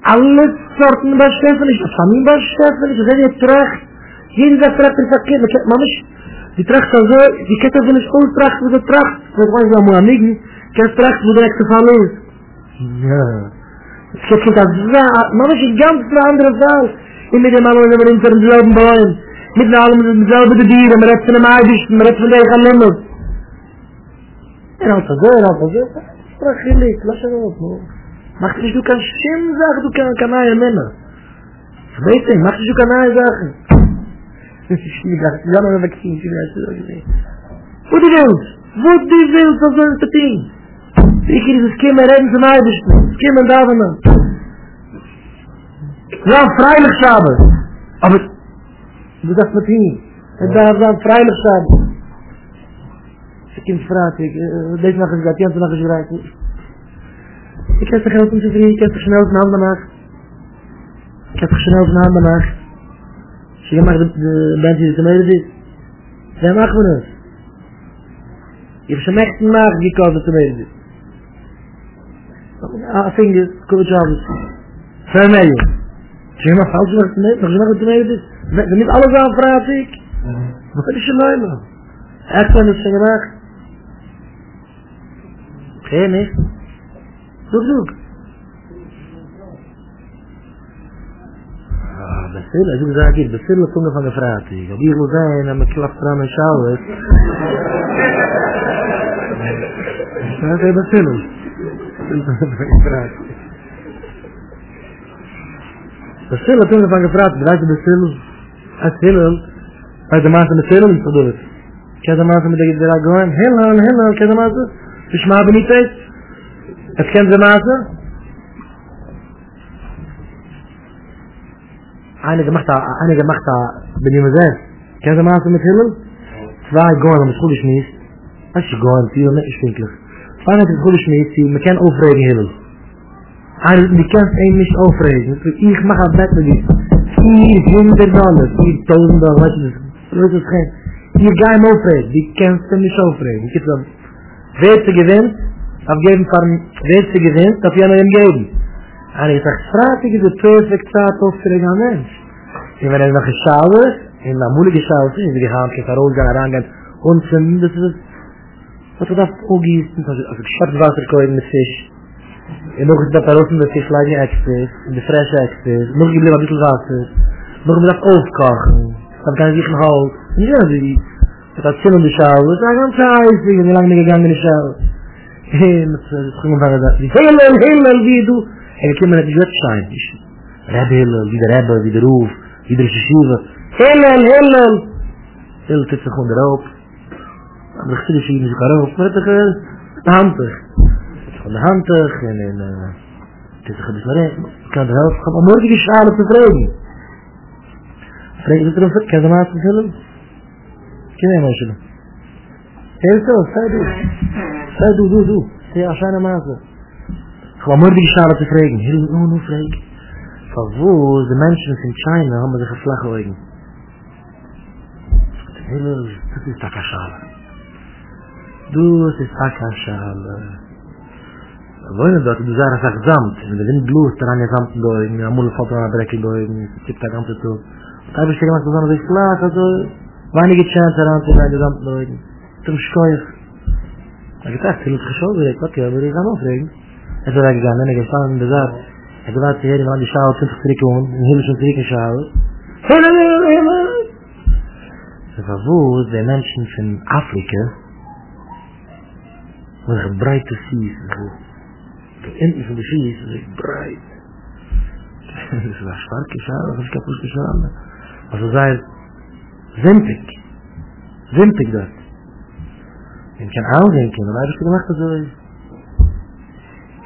Alle soorten beschäftigd, als familie beschäftigd, als je tracht. Jeden zegt tracht en verkeerd, maar niet. Die tracht zal zo, die kent er niet uit tracht voor de tracht. Dat was wel moeilijk niet. Kent tracht voor de echte familie. Ja. Ik vind dat zwaar. Maar niet een ganz andere zaal. En met hem allemaal in dezelfde bomen. Met hem allemaal in dezelfde dieren, maar het van de maaidisten, maar het van de eigen limmels. En al te veel, vraag je niet, laat je dat op. Mag je zoeken, geen zaken, doe je aan mij en mannen. Weet je, mag je zoeken aan mij zaken. Ik dacht, ja, maar ik zie het. Wat die wilt, dat is het ding. Ik hier is het kind met redden van mij, dus het kind met daar vandaan. Ja, vrijdag samen. Maar, doe dat met hem. En daar zijn vrijdag samen. Kind vraagt, deze nacht is gedraaid, die andere nacht is gedraaid. Ik heb de geld om te verdienen, ik heb de snel van handen nacht. Dus je mag de mensen die te mede zitten. Zij mag me niet. Je hebt zo'n echte nacht die kan te mede zitten. Ah, vingers, kom het je anders. Zij mij joh. Zij mag altijd te mede zitten. Dan niet alles aan vraag ik. Wat is je nou man? Echt wel niet zijn nacht. Geen niet. Zoek. Ah, bestel. Als ik zeg hier, bestel de zonde van de vraag. Ik heb hier moet zijn en mijn klap eraan en schouwers. Dat is bestel. Bestel de zonde van de vraag. Bereid de bestel. Uit de maas en bestel niet bedoel ik. Kijk de maas en bedoel ik de raak. Heel lang. Kijk de maas. Ich mache nicht das. Es kennt der Maße. Einige macht da, bin ich mir selbst. Kennt der Maße mit Himmel? Zwei Gorn, aber es gut ist nicht. Was ist Gorn? Vier, ne? Ich denke. Zwei hat es gut ist nicht, man kann aufregen Himmel. Die kann einen nicht aufregen. Ich mache ein Bett mit ihm. $400, $4,000, weißt du das? Das ist kein. Ihr gehen aufregen, die kannst du nicht aufregen. Wer zu gewinnt, abgeben von wer zu gewinnt, darf ja noch ihm geben. Und ich sage, Fratik ist der perfekte Zeit aufzuregen an Mensch. Und wenn noch geschaut ist, in der Mule geschaut ist, wie die Handke verrollgang, herangehen, und zünden, das ist was wir da vorgießen, also Schwarzwasser kaufen mit Fisch. Und noch ist das verrossen, dass die Fleisch extra ist, die Fresche extra ist, noch geblieben ein bisschen Wasser, noch mit das aufkochen, dann kann ich ein Haus, und ja, wie dat zullen de schouw, dat zijn ganz heißig, en lang niet gegaan in de schouw. Hé, dat is gewoon van dat. Heel, wie je doet. En ik kan me net niet wegschijn. Rebbe, wie de roef, wie de schieven. Heel. Heel, het is gewoon erop. Maar de geschiedenis hier is ook erop. Maar het is handig. Het is gewoon handig, en het is gewoon besmerig. Ik kan de helft gaan, maar morgen is het aan tevreden. Vreeg je erom, kan je de maat vervullen? كده ماشي انت سادو هي عشان ما هذا هو مرضي شعره تفريج هل نو فريج فوز المنشن في تشاينا هم ده خفلخه وين هل تستكشال وين ده بزاره فقدمت من بلوز تراني زمت دول نعمل فتره بريك دول تبقى جامده تو طيب الشيء ما تظن زي خلاص Weinige Chance daran zu meinen gesamten Leuten. Zum Schäuf. Er gedacht, ich will es geschaut, ich dachte, ja, würde ich dann aufregen. Er ist weggegangen, er ist dann gesagt, er gedacht, hier, ich war an die Schau, 50 Trikoen, in himmlischen Trikoenschau. Das war wo, die Menschen von Afrika, mit einem breiten Fies, mit dem Enden von der Fies, das ist breit. Das war stark geschaut, das ist kaputt geschaut. Also sei es, Zimpig. Zimpig dort. En kan aandenken, dan heb ik het gemaakt zo.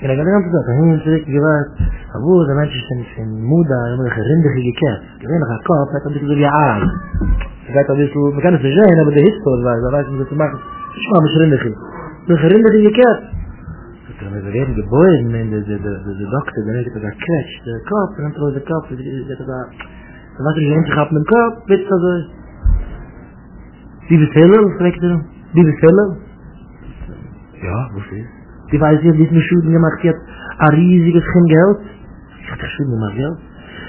En ik heb het gezegd, hij heeft direct gewaard, aboe, de mensen zijn in moeda, en hebben een rindige gekast. Ik weet nog, haar kop, hij kan dit door je aan. Ze gaat al dit, we kunnen ze zijn, hebben de hitstoot waar, dan wijzen we te maken. Het is maar een rindige. Een rindige gekast. We werden geboren, de dokter, dan heeft het daar kretsch, de kop, en dan trouwens de kop, dan was er geen te gaan met de kop, weet je zo. Die bestellen, of trekt er? Die bestellen? Ja, wat is? Die weiß jetzt, die hat mir Schulden gemacht, die hat ein riesiges Geld. Ich hatte Schulden gemacht, Geld.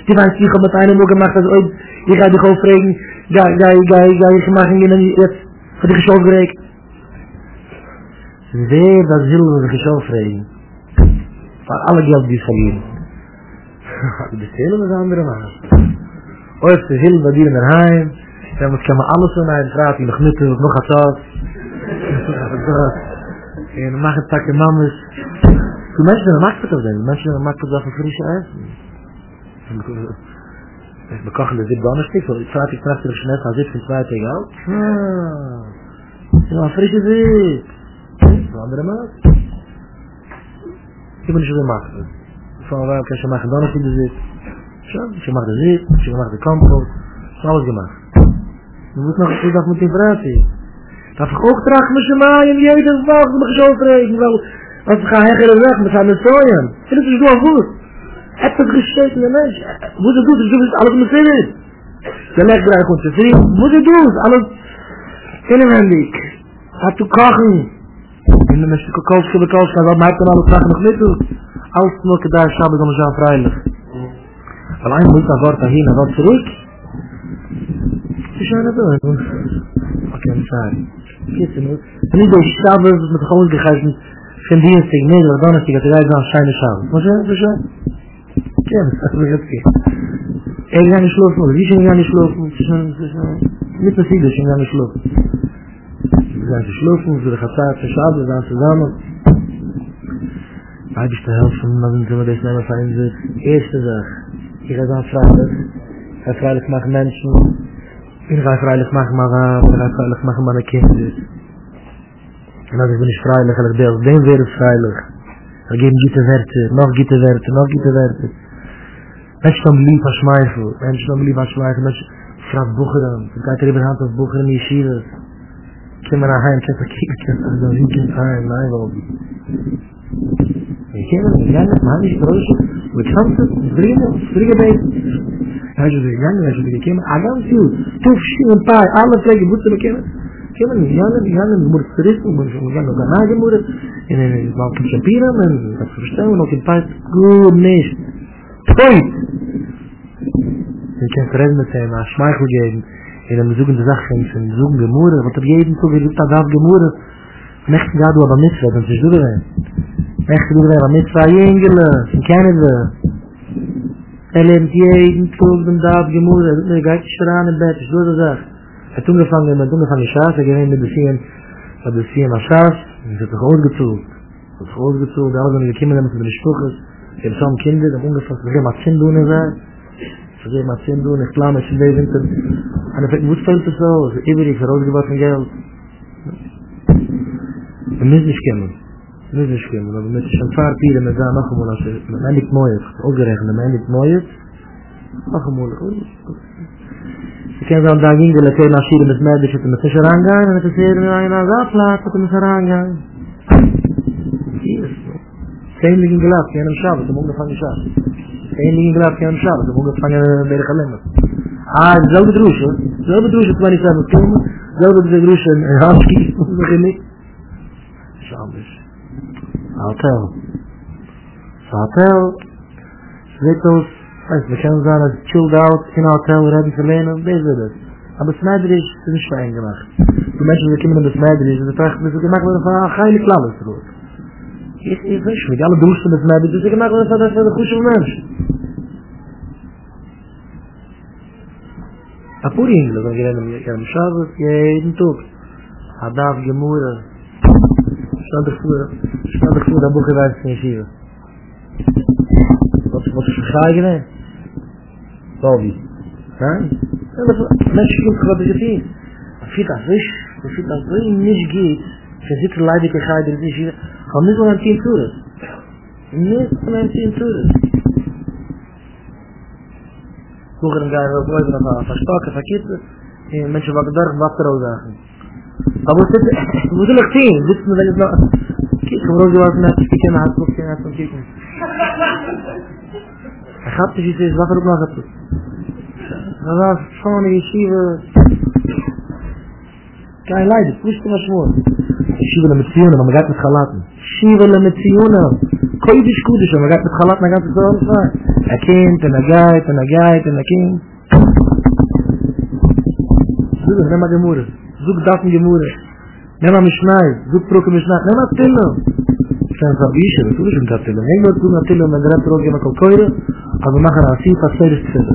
Die weiß, ich habe mit einem nur gemacht, also ich habe dich aufregen, ich mache ihn jetzt, ich habe dich aufgeregt. Wer, das will, was ich aufregen? Von alle Geld, die ich verlieren. Die bestellen, was andere machen. Oft, die will, bei dir in der Heim, dann muss ich mir alles in der Straße, die noch nütze, was noch hat. En dan mag het pakken mamas. Toen mensen zijn er makkelijk op zijn. Mensen zijn er makkelijk op zijn frische eisen. We kochen de zit anders niet. Ik vraag ik nacht terug net aan zit van 2 tegen oud. Ja, frische zit. Een andere maat. Ik ben niet zo makkelijk. Van waar kan je maken dan nog in de zit. Je mag de zit, je mag de kampel. Alles gemaakt. Je moet nog een goede dag met integratie. Dat ik ook draag met z'n maaien, jezus wacht, mag je overregen, want we gaan hegeren weg, we gaan met zooien. En dat is gewoon goed. Het is geschreven in de mens. Moet het doen, dus doe het alles met z'n in. De leg draait gewoon te zien. Moet het doen, alles. Inwendig. Gaat te kochen. En de mensen kunnen koken, want mij kan alle vragen nog niet doen. Alles moet daar samen doen, zijn vrijelijk. Alleen moet dat woord daarheen, en wat terug. Ze zijn er door. Oké, ik zei. Niet deze Shabbos met de gewoon gegeven van dienstig, nederig, donderstig, dat de reis aan schijne Shabbos. Maar zo, zo, zo. Ja, dat is het gegeven. Ik ga niet schlopen, wie zijn gaan niet schlopen? Niet precies, wie zijn gaan niet schlopen. We zijn geschlopen, we gaan daar van Shabbos, we gaan samen. Hij is te helpen, maar dan zullen we deze namen van in de eerste dag. Ik ga dan vrijdag. Hij vrijdag mag mensen. Ich kann freilich machen, aber ich kann freilich machen, meine Kinder. Und also ich bin nicht freilich, weil ich bin auf dem Wert freilich. Wir geben gute Werte, noch gute Werte, noch gute Werte. Menschen haben lieb an Schmeichel, Menschen haben lieb an Schmeichel, Menschen schreiben Bucheren, ich kann dir über die Hand auf Bucheren, die Yeshivas. Ich kann mir nach Hause, ich kann mir nicht nach Hause, nein, warum? Ich kann mir nicht nach Hause, ich kann mir nicht nach Hause, hij is gegaan, hij is gekomen, Adam viel, tof, een paar, alle vlekken moeten bekennen. Kemen, gegaan, moet verrissen, moet gaan naar de nagemoeder, en dan wou ik een champieren, en dat verstaan we nog een paar, goed, meest, point! Je kan verreden met hem, als schmeichel geven, en dan zoeken de zaken, en zoeken de moeder, want op jeden zo weer dat af de moeder, en echt gaat door wat misleid, en ze zullen wij. Echt doen wij wat misleid, jengelen, in Canada. Er lebt jeden Tag den Tag gemurrt, er geht nicht voran im Bett, ist nur die Sache. Er hat umgefangen, Schaß, er gewinnt mit der Sien an Schaß, und er hat sich ausgezogen. Er hat sich ausgezogen, alle sind gekommen, damit er nicht spuch ist. Er hat schon Kinder, er hat umgefangen, er geht mal 10 doen, er sagt. Er geht mal 10 doen, ich glaube, ich bin bei Winter. Und er fragt, wo fällt das so? Er ist übrig, er hat ausgebaut Geld. Wir müssen nicht kommen. Nu is het schim, want we moeten een paar pieren met daar nog een moeilijk. Met mij niet mooi is, ook geregend, met mij niet mooi is. Nog een moeilijk. Ik ken zo'n dag in de lekker naar schieren met mij, dus het met z'n rangaan, en het is hier naar dat plaats, het met z'n rangaan. Hier is het. Zeendig in gelap, geen hem schaaf, het is omhoog van de schaaf. Zeendig in gelap, geen hem schaaf, het is omhoog van de kalender. Ah, dezelfde droesje, terwijl ik daar moet komen, dezelfde droesje en hanski, dat is niet. Dat is anders. Hotel. Hotel. Slittles. We kennen zijn als chilled out in hotel. We hebben verlenen. Deze is het. Maar besmeiderisch is het niet fijn gemaakt. De mensen die komen naar besmeiderisch. Ze vragen me. Ze maken me van een geile klammer. Ik weet niet. Alle doelsten besmeiderisch. Ze maken me van een goede mens. Apuri Engels. Dan gereden we. Ja, Shabbos. Jeden Tag. Hadav gemoeren. Stel ik voor dat boek eruit is in Yeshiva. Wat is vergaaien hè? Baldi. Hè? Mensen kunnen wat is het hier. Als je dat wist, als je dat niet geeft, Ze zitten leidigheid in die zin. Gaan niet zo'n tien toeren. Niet zo'n tien toeren. Vroeger ga je ook even naar verstokken, verkitten. En mensen wat daar wat er ook zagen. Maar we zitten, we moeten nog zien. We zitten wel eens nog. Kijk, we rozen wat naar het kijken, naar het kijken, naar het kijken. Hij gaat dus iets wat er ook nog gaat doen. Dat was zo'n yeshiva. Kein Leid, das wusste man schon. Shiva le Metziona, man geht mit Chalaten. Shiva le Metziona. Koidisch Kudisch, man geht mit Chalaten, man geht mit Chalaten. Er kennt, er geht, er geht, er kennt. Zug, nimm mal Gemurre. Zug, darf man Gemurre. Nimm mal Mishnai, Zug, Proke Mishnai. Nimm mal Tilo. Stein Zabische, du bist im Tilo. Nimm mal Zug, Tilo, man gerät zurück, jemand kommt Keure, aber nachher Asif, als Feres Tilo.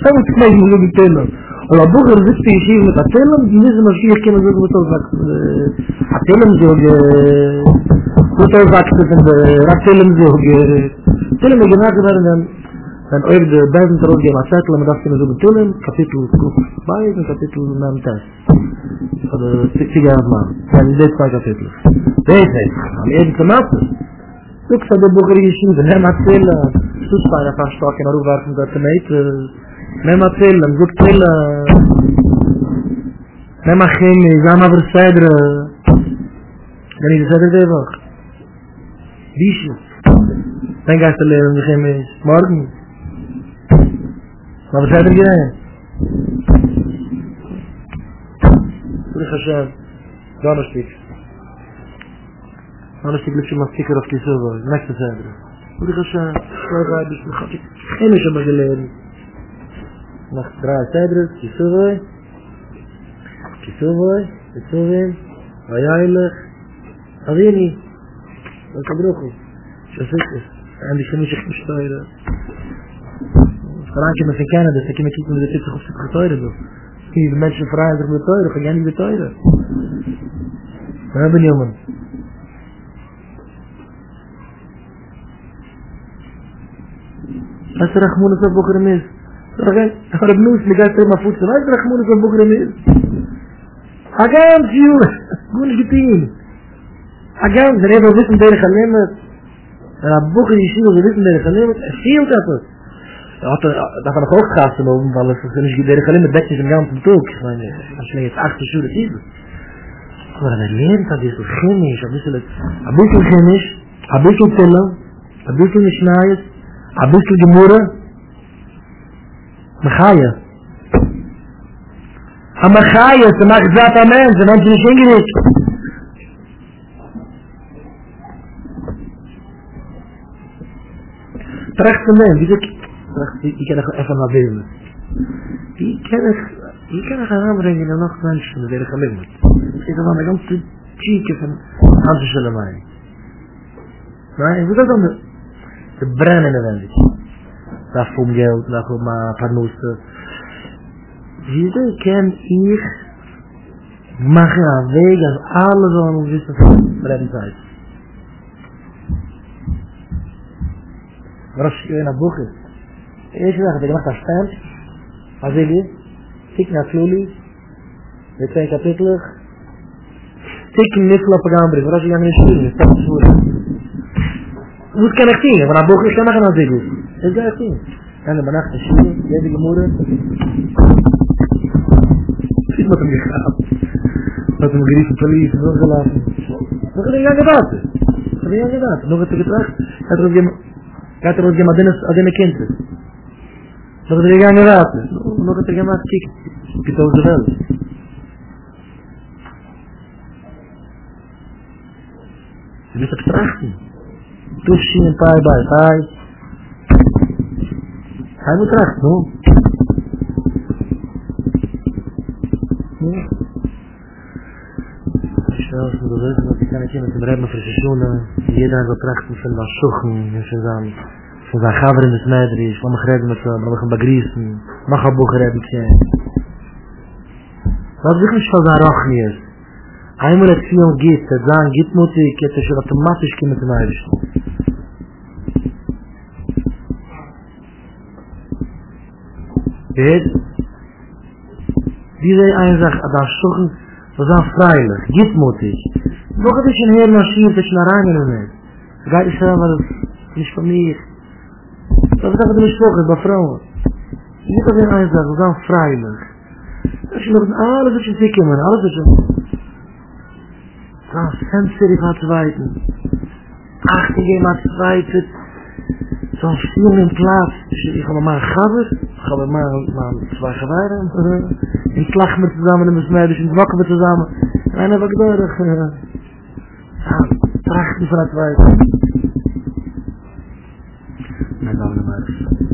Stein mit Tilo, ich mit Tilo. Alla boger zit in hier met atellen, die is maar vier keer zo goed als dat. Atellen zo goed als dat in de atellen zo goed. Tellen we gaan naar dan over de duizend rond die maatregelen met dat kunnen zo tellen, kapitel 5 en kapitel 9. Dat is 6 jaar maar. En dit paar kapitel. Deze, aan één kant. Ik zou de boger hier zien, de maatregelen, dus bij de pastokken naar over van dat meet. Nema tela, mzuk tela. Nema chemi, zama versedra. Gani de sedra de vach. Bishu. Dan ga je te leren, die chemi. Morgen. Maar versedra jij. Terug Hashem. Donnerstik. Donnerstik blijft je maar stikker of die zilver. Nekste sedra. Terug Hashem. Terug Hashem. Geen is hem maar geleden. Nach drei Sedres, Kisuvoi, Kisuvoi, Kisuvoi, Vajaylech, Avini, Vakabruchu, Shasukis, and the Shemishik Mishtoira. Verantje met zijn Canada, ze kunnen kijken met de 50 of 70 teuren doen. Kunnen de mensen vragen zich met teuren, gaan jij niet met teuren. We hebben jongen. Als er achmoen is op Bochermis. Again, Reb Nus, me gaat er maar voeten. Weet je, Rachmoen is een boekrem is? Again, Tjur, goed geteen. Again, ze hebben witten bij de geleemd. Een boekrem is hier, ze witten bij de geleemd. En veel dat het. Dat kan ik ook gaan te lopen, want ze kunnen zich bij de geleemd bedjes een ganzen toek. Als je het achter zoet is. Maar dat leert dat is zo chemisch. Een beetje chemisch, een beetje tellen, een beetje misnaaien, een beetje gemoeren. Machaya. A Machaya, ze maakt zaad aan mensen, de mensen is ingericht. Terecht van mij, die kan ik even naar willen. Die kan ik aanbrengen en nog mensen naar willen gaan willen. Ik zit aan de ganse tjieke van Hansen Shalomai. Maar ik wil dat dan de brennende wending. Nach vom Geld, nach um ein paar Nüsse. Wieso kann ich machen einen Weg, dass alle sollen wissen, was es brennt sein? Was ich in der Buch ist. Ich dachte, ich mache das Stand. Was will ich? Tick nach Fluli. Mit 2 Kapiteln. Tick in Nicola Pagambri. Was ich in der Schule. Das ist das. Gut kann ich sehen. Von der Buch ist, kann ich machen einen Weg. Is dat goed? En dan ben ik geschieden, deze gemoeder. Ziet wat hem gegaan. Dat hem gerief de police, nog gelaten. Nog een gang gedaten. Nog een gang gedaten. Nog een te getracht. Gaat er ook geen adenne kinderen. Nog een gang gedaten. Nog een te gemaakt kieken. Getoos de wel. Je moet het trachten. Toefzien en paai bij paai. Hij moet recht, hoor. Zelfs in de rust, want ik kan het met hem redden voor seizoenen. Iedereen wil rechten, vindt wel zoeken. En ze zijn gaver in de snijder is. Laat me redden met ze, laat me gaan begriezen. Mag haar boog redden zijn. Wat ik niet van zijn roch niet is. Hij moet het zien om giet. Het zijn giet moet ik. Het is automatisch kunnen te maken. Diese Einsach, das Schuchen, das ist freilich, gitmutig. Nog een beetje hermarschierd dat je naar Rangen bent. Gaat je zeggen, maar dat is niet van mij. Dat is dat niet volgens bij vrouwen. Je moet dat weer aanzagen, we gaan vrijelijk. Als je nog alles wat je ziet, man, alles wat je ziet. Als je hem zit, ik ga te wijten. Achtig, ik ga te wijten. Zo'n stil in plaats. Ik ga maar gabbers. Ik ga maar twee gewijden. Ik lag me samen en besmeiden. Ik wakker me samen. En dan heb ik nodig. Prachtig van het wijten. Mijn naam is